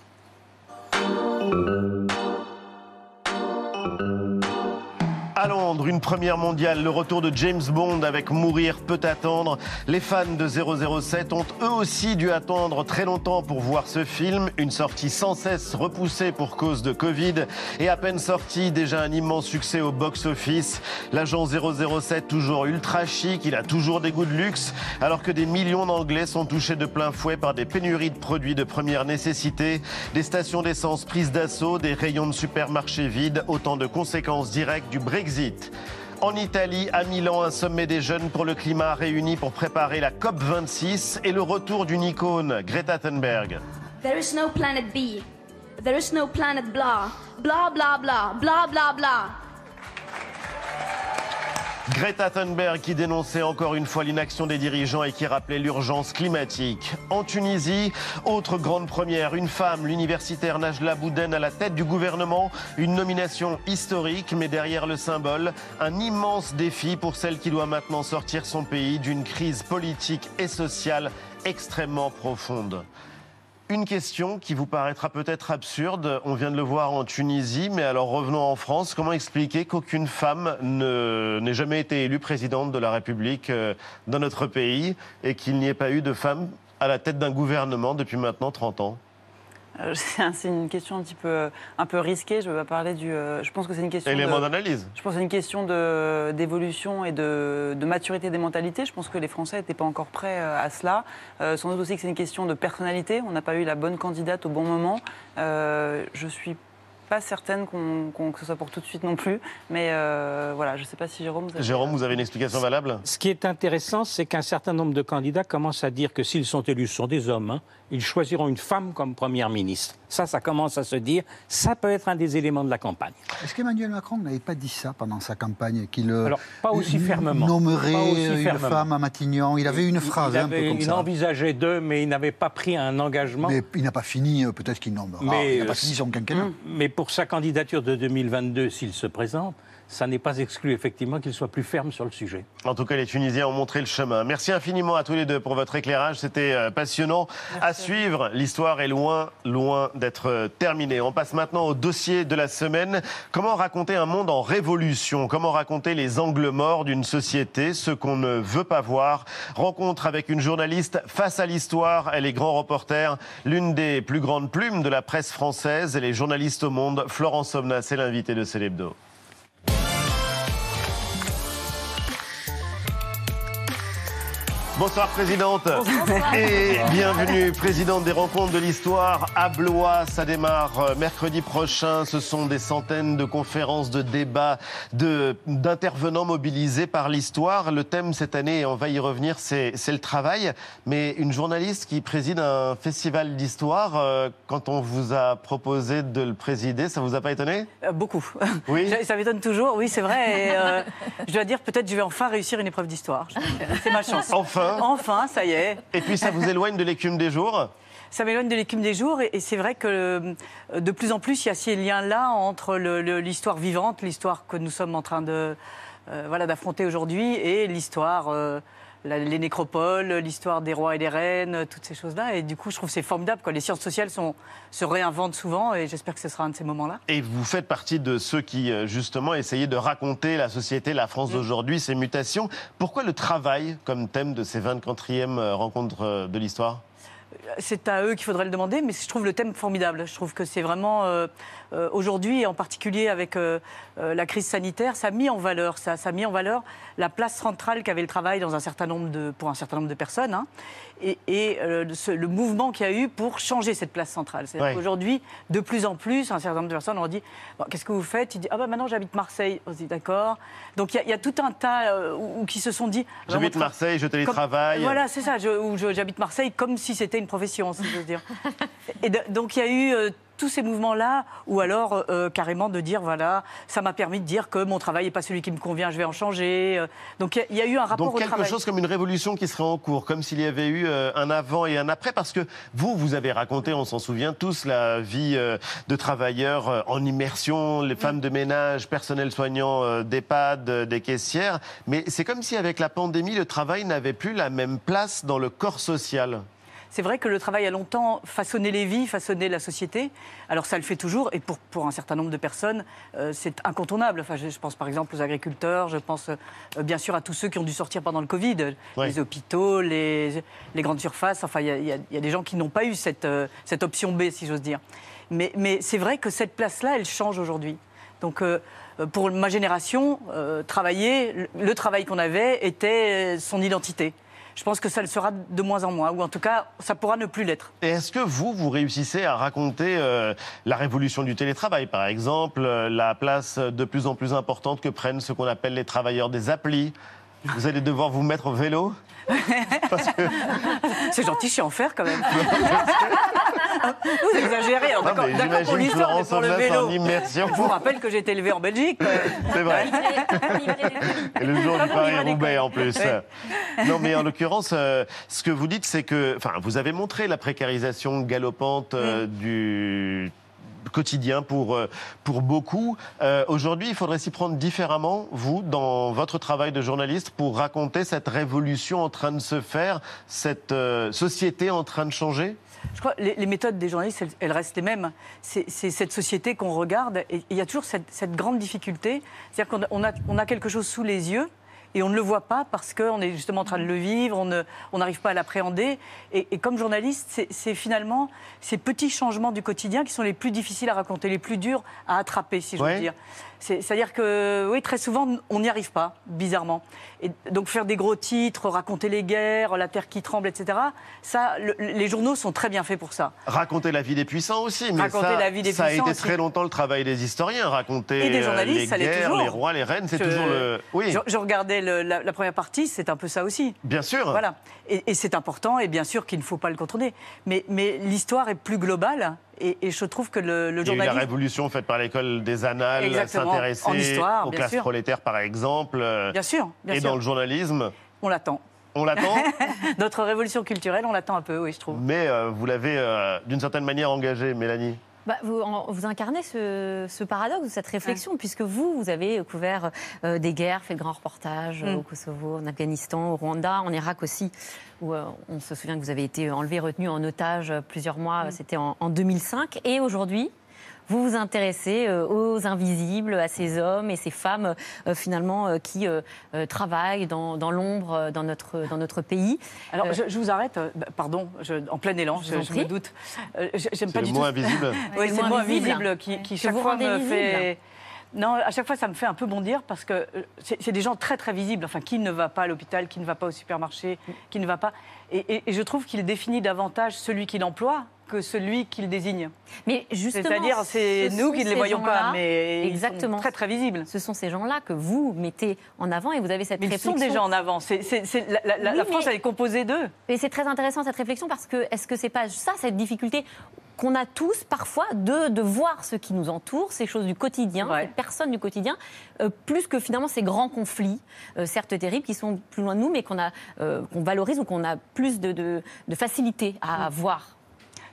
À Londres, une première mondiale, le retour de James Bond avec Mourir peut attendre. Les fans de 007 ont eux aussi dû attendre très longtemps pour voir ce film. Une sortie sans cesse repoussée pour cause de Covid. Et à peine sortie, déjà un immense succès au box-office. L'agent 007, toujours ultra chic, il a toujours des goûts de luxe. Alors que des millions d'Anglais sont touchés de plein fouet par des pénuries de produits de première nécessité. Des stations d'essence prises d'assaut, des rayons de supermarchés vides. Autant de conséquences directes du Brexit. En Italie, à Milan, un sommet des jeunes pour le climat réuni pour préparer la COP26 et le retour d'une icône, Greta Thunberg. There is no planet B. There is no planet blah. Blah blah blah. Blah blah blah. Greta Thunberg qui dénonçait encore une fois l'inaction des dirigeants et qui rappelait l'urgence climatique. En Tunisie, autre grande première, une femme, l'universitaire Najla Bouden à la tête du gouvernement, une nomination historique, mais derrière le symbole, un immense défi pour celle qui doit maintenant sortir son pays d'une crise politique et sociale extrêmement profonde. Une question qui vous paraîtra peut-être absurde, on vient de le voir en Tunisie, mais alors revenons en France, comment expliquer qu'aucune femme n'ait jamais été élue présidente de la République dans notre pays et qu'il n'y ait pas eu de femme à la tête d'un gouvernement depuis maintenant 30 ans ? C'est une question un peu risquée. Je vais pas parler du. Je pense que c'est une question. Élément d'analyse. Je pense que c'est une question d'évolution et de maturité des mentalités. Je pense que les Français n'étaient pas encore prêts à cela. Sans doute aussi que c'est une question de personnalité. On n'a pas eu la bonne candidate au bon moment. Je suis pas certaine que ce soit pour tout de suite non plus. Mais voilà, je ne sais pas si Jérôme... Jérôme, vous avez une explication valable? Ce qui est intéressant, c'est qu'un certain nombre de candidats commencent à dire que s'ils sont élus, ce sont des hommes, hein, ils choisiront une femme comme première ministre. Ça commence à se dire. Ça peut être un des éléments de la campagne. Est-ce qu'Emmanuel Macron n'avait pas dit ça pendant sa campagne? Alors, pas aussi fermement. Nommerait une femme à Matignon. Il avait une phrase un peu comme ça. Il envisageait deux, mais il n'avait pas pris un engagement. Mais il n'a pas fini, peut-être qu'il nommera. Il n'a pas fini son quinquennat. Mais pour sa candidature de 2022, s'il se présente, ça n'est pas exclu, effectivement, qu'il soit plus ferme sur le sujet. En tout cas, les Tunisiens ont montré le chemin. Merci infiniment à tous les deux pour votre éclairage. C'était passionnant. Merci. À suivre, l'histoire est loin, loin d'être terminée. On passe maintenant au dossier de la semaine. Comment raconter un monde en révolution? Comment raconter les angles morts d'une société, ce qu'on ne veut pas voir? Rencontre avec une journaliste face à l'histoire. Elle est grand reporter, l'une des plus grandes plumes de la presse française. Elle est journaliste au Monde. Florence Aubenas est l'invitée de C'est l'Hebdo. Bonsoir Présidente. Bonsoir. Et bienvenue Présidente des Rencontres de l'Histoire à Blois. Ça démarre mercredi prochain. Ce sont des centaines de conférences, de débats, d'intervenants mobilisés par l'Histoire. Le thème cette année, et on va y revenir, c'est le travail. Mais une journaliste qui préside un festival d'histoire, quand on vous a proposé de le présider, ça vous a pas étonné? Beaucoup. Oui. Ça m'étonne toujours, oui c'est vrai. Et, je dois dire, peut-être je vais enfin réussir une épreuve d'histoire. C'est ma chance. Enfin, ça y est. Et puis ça vous éloigne de l'écume des jours? Ça m'éloigne de l'écume des jours et c'est vrai que de plus en plus il y a ces liens-là entre l'histoire vivante, l'histoire que nous sommes en train de d'affronter aujourd'hui et l'histoire, les nécropoles, l'histoire des rois et des reines, toutes ces choses-là. Et du coup je trouve que c'est formidable, quoi. Les sciences sociales se réinventent souvent et j'espère que ce sera un de ces moments-là. Et vous faites partie de ceux qui justement essayent de raconter la société, la France d'aujourd'hui, ses mutations. Pourquoi le travail comme thème de ces 24e rencontres de l'histoire ? C'est à eux qu'il faudrait le demander, mais je trouve le thème formidable. Je trouve que c'est vraiment, aujourd'hui, en particulier avec la crise sanitaire, ça a mis en valeur, ça a mis en valeur la place centrale qu'avait le travail dans un certain nombre pour un certain nombre de personnes, hein, et le mouvement qu'il y a eu pour changer cette place centrale. C'est-à-dire qu'aujourd'hui, de plus en plus, un certain nombre de personnes ont dit bon, « Qu'est-ce que vous faites ?» Il dit « Ah bah maintenant j'habite Marseille ». On se dit « D'accord ». Donc il y a tout un tas qui se sont dit « J'habite Marseille, je télétravaille ». Voilà, c'est ça, ou « J'habite Marseille » comme si c'était une profession, si j'ose dire. Et donc il y a eu tous ces mouvements-là, ou alors carrément de dire, voilà, ça m'a permis de dire que mon travail n'est pas celui qui me convient, je vais en changer. Donc il y a eu un rapport au travail. Donc quelque chose comme une révolution qui serait en cours, comme s'il y avait eu un avant et un après, parce que vous avez raconté, on s'en souvient tous, la vie de travailleurs en immersion, les femmes de ménage, personnel soignant d'EHPAD, des caissières, mais c'est comme si avec la pandémie, le travail n'avait plus la même place dans le corps social. C'est vrai que le travail a longtemps façonné les vies, façonné la société. Alors ça le fait toujours, et pour un certain nombre de personnes, c'est incontournable. Enfin, je pense par exemple aux agriculteurs, je pense bien sûr à tous ceux qui ont dû sortir pendant le Covid, les hôpitaux, les grandes surfaces. Enfin, il y a des gens qui n'ont pas eu cette option B, si j'ose dire. Mais c'est vrai que cette place-là, elle change aujourd'hui. Donc pour ma génération, travailler, le travail qu'on avait était son identité. Je pense que ça le sera de moins en moins, ou en tout cas, ça pourra ne plus l'être. Et est-ce que vous réussissez à raconter la révolution du télétravail, par exemple, la place de plus en plus importante que prennent ce qu'on appelle les travailleurs des applis? Vous allez devoir vous mettre au vélo parce que... C'est gentil, je suis en fer quand même. Vous exagérez, alors d'accord pour l'histoire, mais pour le vélo. Je vous rappelle que j'ai été élevé en Belgique. C'est vrai. Et le jour du Paris-Roubaix en plus. Oui. Non mais en l'occurrence, ce que vous dites, c'est que... Enfin, vous avez montré la précarisation galopante du... quotidien pour beaucoup. Aujourd'hui, il faudrait s'y prendre différemment, vous, dans votre travail de journaliste, pour raconter cette révolution en train de se faire, cette société en train de changer? Je crois que les méthodes des journalistes, elles restent les mêmes. C'est cette société qu'on regarde et il y a toujours cette grande difficulté. C'est-à-dire qu'on a quelque chose sous les yeux et on ne le voit pas parce qu'on est justement en train de le vivre, on n'arrive pas à l'appréhender. Et comme journaliste, c'est finalement ces petits changements du quotidien qui sont les plus difficiles à raconter, les plus durs à attraper, si je veux dire. C'est-à-dire que, oui, très souvent, on n'y arrive pas, bizarrement. Et donc faire des gros titres, raconter les guerres, la terre qui tremble, etc. Ça, les journaux sont très bien faits pour ça. Raconter la vie des puissants aussi, mais ça a été très longtemps le travail des historiens, raconter les guerres, les rois, les reines, c'est toujours le... Oui. Je regardais la première partie, c'est un peu ça aussi. Bien sûr. Voilà. Et c'est important, et bien sûr qu'il ne faut pas le contourner. Mais l'histoire est plus globale. Et je trouve que le journalisme... Il y a eu la révolution faite par l'école des annales, s'intéresser aux classes prolétaires, par exemple. Bien sûr. Et dans le journalisme... On l'attend. On l'attend. Notre révolution culturelle, on l'attend un peu, oui, je trouve. Mais vous l'avez, d'une certaine manière, engagée, Mélanie. Bah, vous incarnez ce paradoxe, cette réflexion, puisque vous avez couvert des guerres, fait de grands reportages au Kosovo, en Afghanistan, au Rwanda, en Irak aussi, où on se souvient que vous avez été enlevé, retenu en otage plusieurs mois, c'était en 2005. Et aujourd'hui, vous vous intéressez aux invisibles, à ces hommes et ces femmes finalement qui travaillent dans l'ombre dans notre pays. Alors je vous arrête, pardon, en plein élan, je me doute. J'aime pas du tout. Invisible. Oui, c'est le mot invisible qui chaque fois me fait. Non, à chaque fois, ça me fait un peu bondir parce que c'est des gens très, très visibles. Enfin, qui ne va pas à l'hôpital, qui ne va pas au supermarché, qui ne va pas... Et je trouve qu'il définit davantage celui qui l'emploie que celui qu'il désigne. Mais justement... C'est-à-dire, c'est nous qui ne les voyons pas, mais exactement, ils sont très, très visibles. Ce sont ces gens-là que vous mettez en avant et vous avez cette réflexion... ils sont déjà en avant. La France, elle est composée d'eux. Mais c'est très intéressant, cette réflexion, parce que est-ce que c'est pas ça, cette difficulté qu'on a tous parfois de voir ce qui nous entoure, ces choses du quotidien, ces personnes du quotidien, plus que finalement ces grands conflits, certes terribles, qui sont plus loin de nous, mais qu'on valorise ou qu'on a plus de facilité à voir.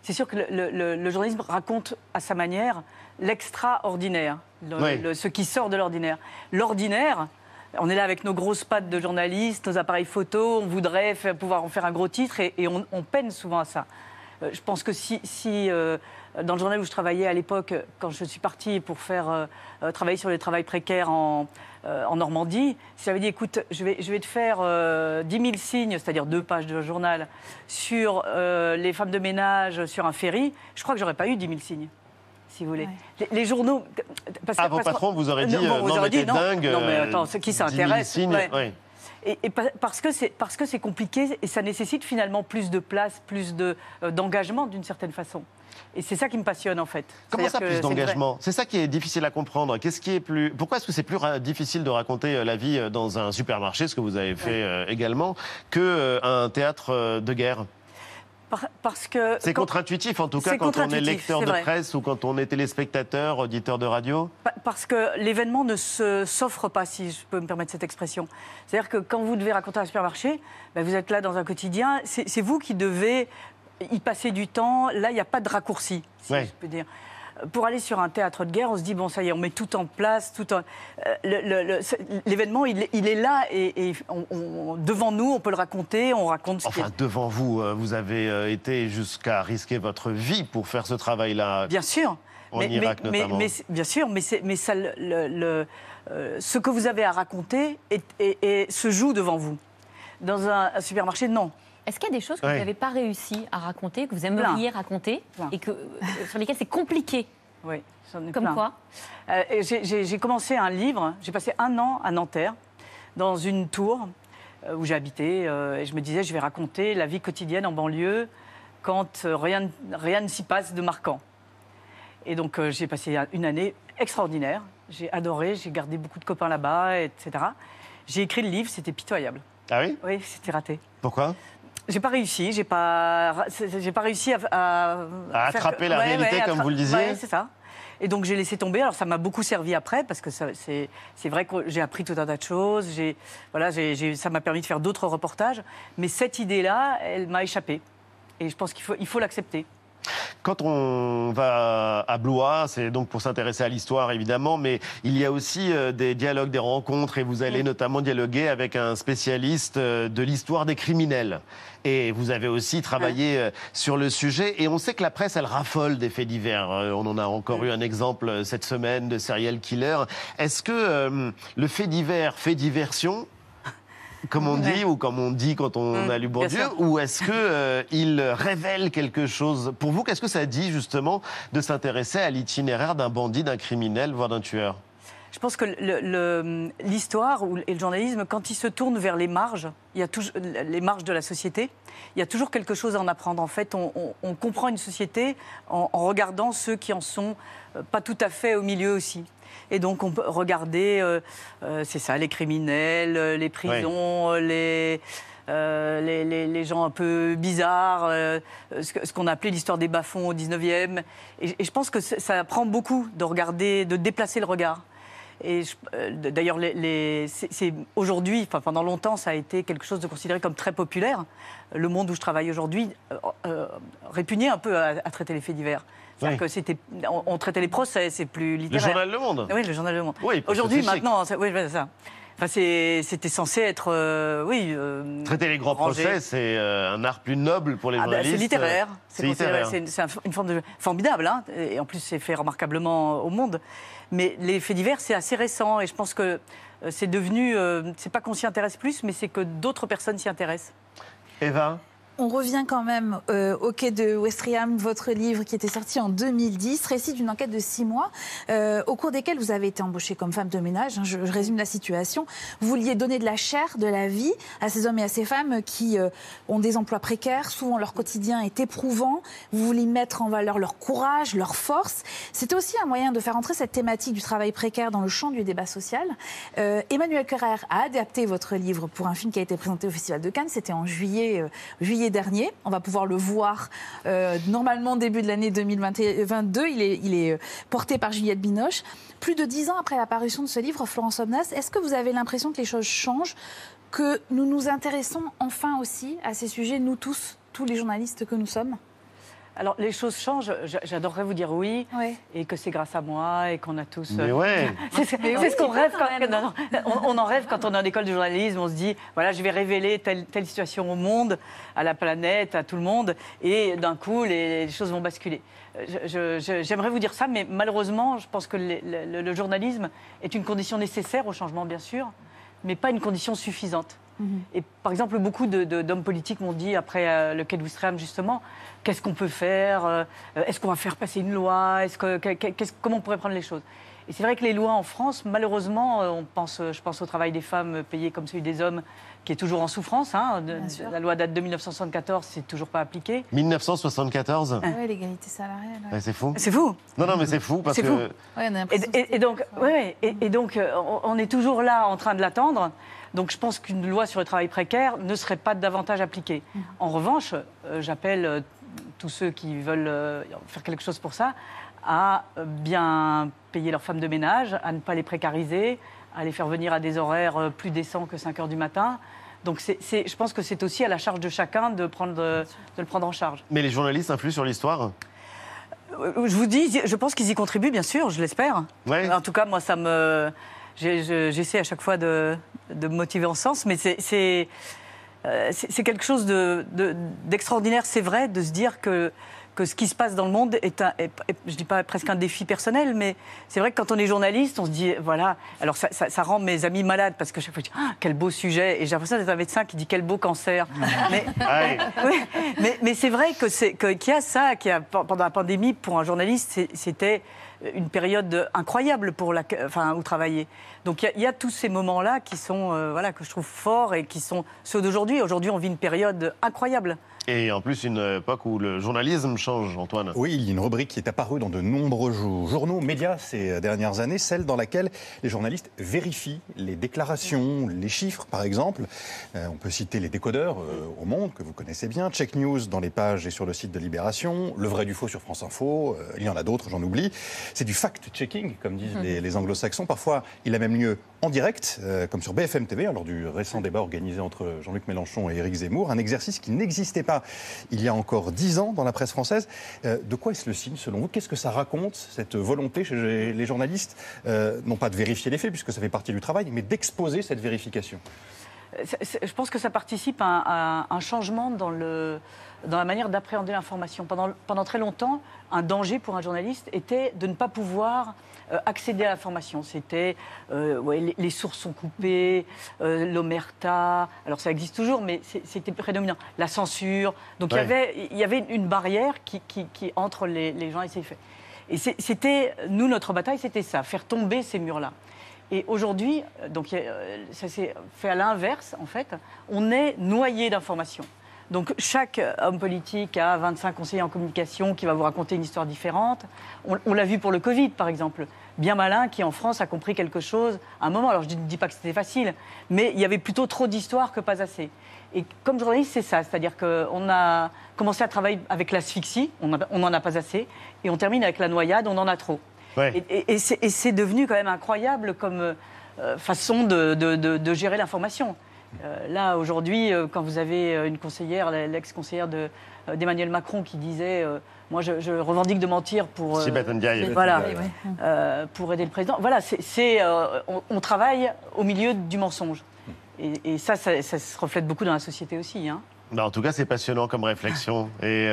C'est sûr que le journalisme raconte à sa manière l'extraordinaire, ce qui sort de l'ordinaire. L'ordinaire... on est là avec nos grosses pattes de journalistes, nos appareils photos, on voudrait pouvoir en faire un gros titre et on peine souvent à ça. Je pense que si dans le journal où je travaillais à l'époque, quand je suis partie pour faire travailler sur le travail précaire en Normandie, si j'avais dit, écoute, je vais te faire 10 000 signes, c'est-à-dire 2 pages de journal, sur les femmes de ménage, sur un ferry, je crois que j'aurais pas eu 10 000 signes. Si vous voulez. Ouais. Les journaux... Parce que vos patrons vous auraient dit, non, dingue, non mais attends, qui s'intéresse parce que c'est compliqué et ça nécessite finalement plus de place, plus d'engagement d'une certaine façon. Et c'est ça qui me passionne en fait. Comment ça, plus d'engagement? C'est ça qui est difficile à comprendre. Pourquoi est-ce que c'est plus difficile de raconter la vie dans un supermarché, ce que vous avez fait également, qu'un théâtre de guerre? C'est contre-intuitif, en tout cas, quand on est lecteur de presse ou quand on est téléspectateur, auditeur de radio. Parce que l'événement ne s'offre pas, si je peux me permettre cette expression. C'est-à-dire que quand vous devez raconter un supermarché, ben vous êtes là dans un quotidien, c'est vous qui devez y passer du temps. Là, il n'y a pas de raccourci, si je peux dire. Pour aller sur un théâtre de guerre, on se dit, bon, ça y est, on met tout en place. L'événement, il est là et devant nous, on peut le raconter, on raconte ce qui est... Enfin, devant vous, vous avez été jusqu'à risquer votre vie pour faire ce travail-là. Bien sûr. En Irak, notamment. Bien sûr, mais ce que vous avez à raconter se joue devant vous. Dans un supermarché, non. Est-ce qu'il y a des choses que vous n'avez pas réussi à raconter, que vous aimeriez raconter, et que, sur lesquelles c'est compliqué? Oui, j'en ai plein. Comme quoi? J'ai commencé un livre, j'ai passé 1 an à Nanterre, dans une tour où j'ai habité, et je me disais, je vais raconter la vie quotidienne en banlieue quand rien ne s'y passe de marquant. Et donc j'ai passé une année extraordinaire, j'ai adoré, j'ai gardé beaucoup de copains là-bas, etc. J'ai écrit le livre, c'était pitoyable. Ah oui? Oui, c'était raté. Pourquoi? J'ai pas réussi, j'ai pas réussi à attraper la réalité, comme vous le disiez. Oui, c'est ça. Et donc j'ai laissé tomber. Alors ça m'a beaucoup servi après, parce que c'est vrai que j'ai appris tout un tas de choses. Ça m'a permis de faire d'autres reportages. Mais cette idée-là, elle m'a échappé. Et je pense qu'il faut l'accepter. Quand on va à Blois, c'est donc pour s'intéresser à l'histoire évidemment, mais il y a aussi des dialogues, des rencontres, et vous allez notamment dialoguer avec un spécialiste de l'histoire des criminels. Et vous avez aussi travaillé sur le sujet, et on sait que la presse, elle raffole des faits divers. On en a encore eu un exemple cette semaine de serial killer. Est-ce que le fait divers fait diversion ? Comme on dit, ou comme on dit quand on a lu Bourdieu, ou est-ce qu'il révèle quelque chose? Pour vous, qu'est-ce que ça dit, justement, de s'intéresser à l'itinéraire d'un bandit, d'un criminel, voire d'un tueur? Je pense que l'histoire et le journalisme, quand ils se tournent vers les marges, les marges de la société, il y a toujours quelque chose à en apprendre. En fait, on comprend une société en regardant ceux qui en sont pas tout à fait au milieu aussi. Et donc, on peut regarder, c'est ça, les criminels, les prisons, les gens un peu bizarres, ce qu'on appelait l'histoire des bas-fonds au 19e. Et je pense que ça apprend beaucoup de regarder, de déplacer le regard. Et d'ailleurs, aujourd'hui, enfin, pendant longtemps, ça a été quelque chose de considéré comme très populaire. Le Monde où je travaille aujourd'hui répugnait un peu à traiter les faits divers. C'est-à-dire que c'était, on traitait les procès, c'est plus littéraire. Le journal Le Monde. Oui, le journal Le Monde. Oui, aujourd'hui, maintenant, c'est, oui, c'est ça. Enfin, c'était censé être, traiter les grands procès, c'est un art plus noble pour les journalistes. C'est littéraire. C'est littéraire. C'est une forme de formidable, hein. Et en plus, c'est fait remarquablement au Monde. Mais les faits divers, c'est assez récent, et je pense que c'est devenu, c'est pas qu'on s'y intéresse plus, mais c'est que d'autres personnes s'y intéressent. Eva. On revient quand même au quai de Ouistreham, votre livre qui était sorti en 2010, récit d'une enquête de 6 mois, au cours desquels vous avez été embauchée comme femme de ménage, hein, je résume la situation. Vous vouliez donner de la chair, de la vie à ces hommes et à ces femmes qui ont des emplois précaires, souvent leur quotidien est éprouvant, vous vouliez mettre en valeur leur courage, leur force. C'était aussi un moyen de faire entrer cette thématique du travail précaire dans le champ du débat social. Emmanuel Macron a adapté votre livre pour un film qui a été présenté au Festival de Cannes, c'était en juillet dernier. On va pouvoir le voir normalement début de l'année 2022. Il est porté par Juliette Binoche. Plus de 10 ans après la parution de ce livre, Florence Aubenas, est-ce que vous avez l'impression que les choses changent, que nous nous intéressons enfin aussi à ces sujets, nous tous les journalistes que nous sommes? Alors, les choses changent. J'adorerais vous dire oui, et que c'est grâce à moi, et qu'on a tous... Mais ouais. C'est ce qu'on rêve quand même. On en rêve quand on est en école de journalisme. On se dit, voilà, je vais révéler telle situation au monde, à la planète, à tout le monde. Et d'un coup, les choses vont basculer. J'aimerais vous dire ça, mais malheureusement, je pense que le journalisme est une condition nécessaire au changement, bien sûr, mais pas une condition suffisante. Et par exemple, beaucoup d'hommes politiques m'ont dit, après le quai d'Ouistreham, justement, qu'est-ce qu'on peut faire? Est-ce qu'on va faire passer une loi? Comment on pourrait prendre les choses? Et c'est vrai que les lois en France, malheureusement, je pense au travail des femmes payé comme celui des hommes, qui est toujours en souffrance. Hein, la loi date de 1974, c'est toujours pas appliqué. 1974 Oui, l'égalité salariale. Ouais. C'est fou. C'est fou. Non, mais c'est fou parce que... Ouais, on a l'impression et donc, on est toujours là en train de l'attendre. Donc je pense qu'une loi sur le travail précaire ne serait pas davantage appliquée. En revanche, j'appelle tous ceux qui veulent faire quelque chose pour ça à bien payer leurs femmes de ménage, à ne pas les précariser, à les faire venir à des horaires plus décents que 5 heures du matin. Donc je pense que c'est aussi à la charge de chacun de le prendre en charge. Mais les journalistes influent sur l'histoire ? Je vous dis, je pense qu'ils y contribuent, bien sûr, je l'espère. Ouais. En tout cas, moi, ça me... J'essaie à chaque fois de me motiver en ce sens, mais c'est quelque chose d'extraordinaire, c'est vrai, de se dire que ce qui se passe dans le monde est, je ne dis pas presque un défi personnel, mais c'est vrai que quand on est journaliste, on se dit, voilà, alors ça rend mes amis malades, parce que chaque fois, je dis, ah, quel beau sujet, et j'ai l'impression d'être un médecin qui dit, quel beau cancer. mais c'est vrai qu'il y a ça, pendant la pandémie, pour un journaliste, c'était une période incroyable où travailler. Donc il y a tous ces moments-là qui sont, que je trouve forts et qui sont ceux d'aujourd'hui. Aujourd'hui, on vit une période incroyable. Et en plus, une époque où le journalisme change, Antoine. Oui, il y a une rubrique qui est apparue dans de nombreux journaux, médias ces dernières années, celle dans laquelle les journalistes vérifient les déclarations, les chiffres, par exemple. On peut citer les décodeurs au Monde, que vous connaissez bien, Check News dans les pages et sur le site de Libération, Le Vrai du Faux sur France Info, il y en a d'autres, j'en oublie. C'est du fact-checking, comme disent les anglo-saxons. Parfois, il a même lieu en direct, comme sur BFM TV, lors du récent débat organisé entre Jean-Luc Mélenchon et Éric Zemmour, un exercice qui n'existait pas il y a encore 10 ans dans la presse française. De quoi est-ce le signe, selon vous? Qu'est-ce que ça raconte, cette volonté chez les journalistes, non pas de vérifier les faits, puisque ça fait partie du travail, mais d'exposer cette vérification? Je pense que ça participe à un changement dans la manière d'appréhender l'information. Pendant très longtemps, un danger pour un journaliste était de ne pas pouvoir accéder à l'information. C'était les sources sont coupées, l'omerta, alors ça existe toujours, mais c'était prédominant. La censure, donc il y avait une barrière qui entre les gens et ses faits. Et c'était, nous, notre bataille, c'était ça, faire tomber ces murs-là. Et aujourd'hui, donc, ça s'est fait à l'inverse, en fait, on est noyé d'informations. Donc chaque homme politique a 25 conseillers en communication qui va vous raconter une histoire différente. On l'a vu pour le Covid, par exemple. Bien malin qui, en France, a compris quelque chose à un moment. Alors je ne dis pas que c'était facile, mais il y avait plutôt trop d'histoires que pas assez. Et comme journaliste, c'est ça. C'est-à-dire qu'on a commencé à travailler avec l'asphyxie, on n'en a pas assez, et on termine avec la noyade, on en a trop. Ouais. Et c'est devenu quand même incroyable comme façon de gérer l'information. Là, aujourd'hui, quand vous avez une conseillère, l'ex-conseillère d'Emmanuel Macron qui disait « Moi, je revendique de mentir pour, voilà, pour aider le président. Voilà, on travaille au milieu du mensonge. Et ça se reflète beaucoup dans la société aussi, hein. Bah en tout cas, c'est passionnant comme réflexion. Et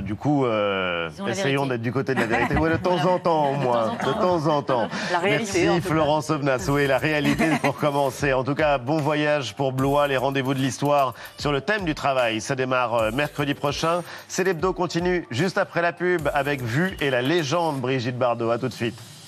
du coup, essayons d'être du côté de la vérité. Ouais, de temps en temps, au moins. De temps en temps. La réalité, merci, Florence Aubenas. Oui, la réalité pour commencer. En tout cas, bon voyage pour Blois, les rendez-vous de l'histoire sur le thème du travail. Ça démarre mercredi prochain. C'est l'Hebdo continue juste après la pub avec Vue et la légende Brigitte Bardot. À tout de suite.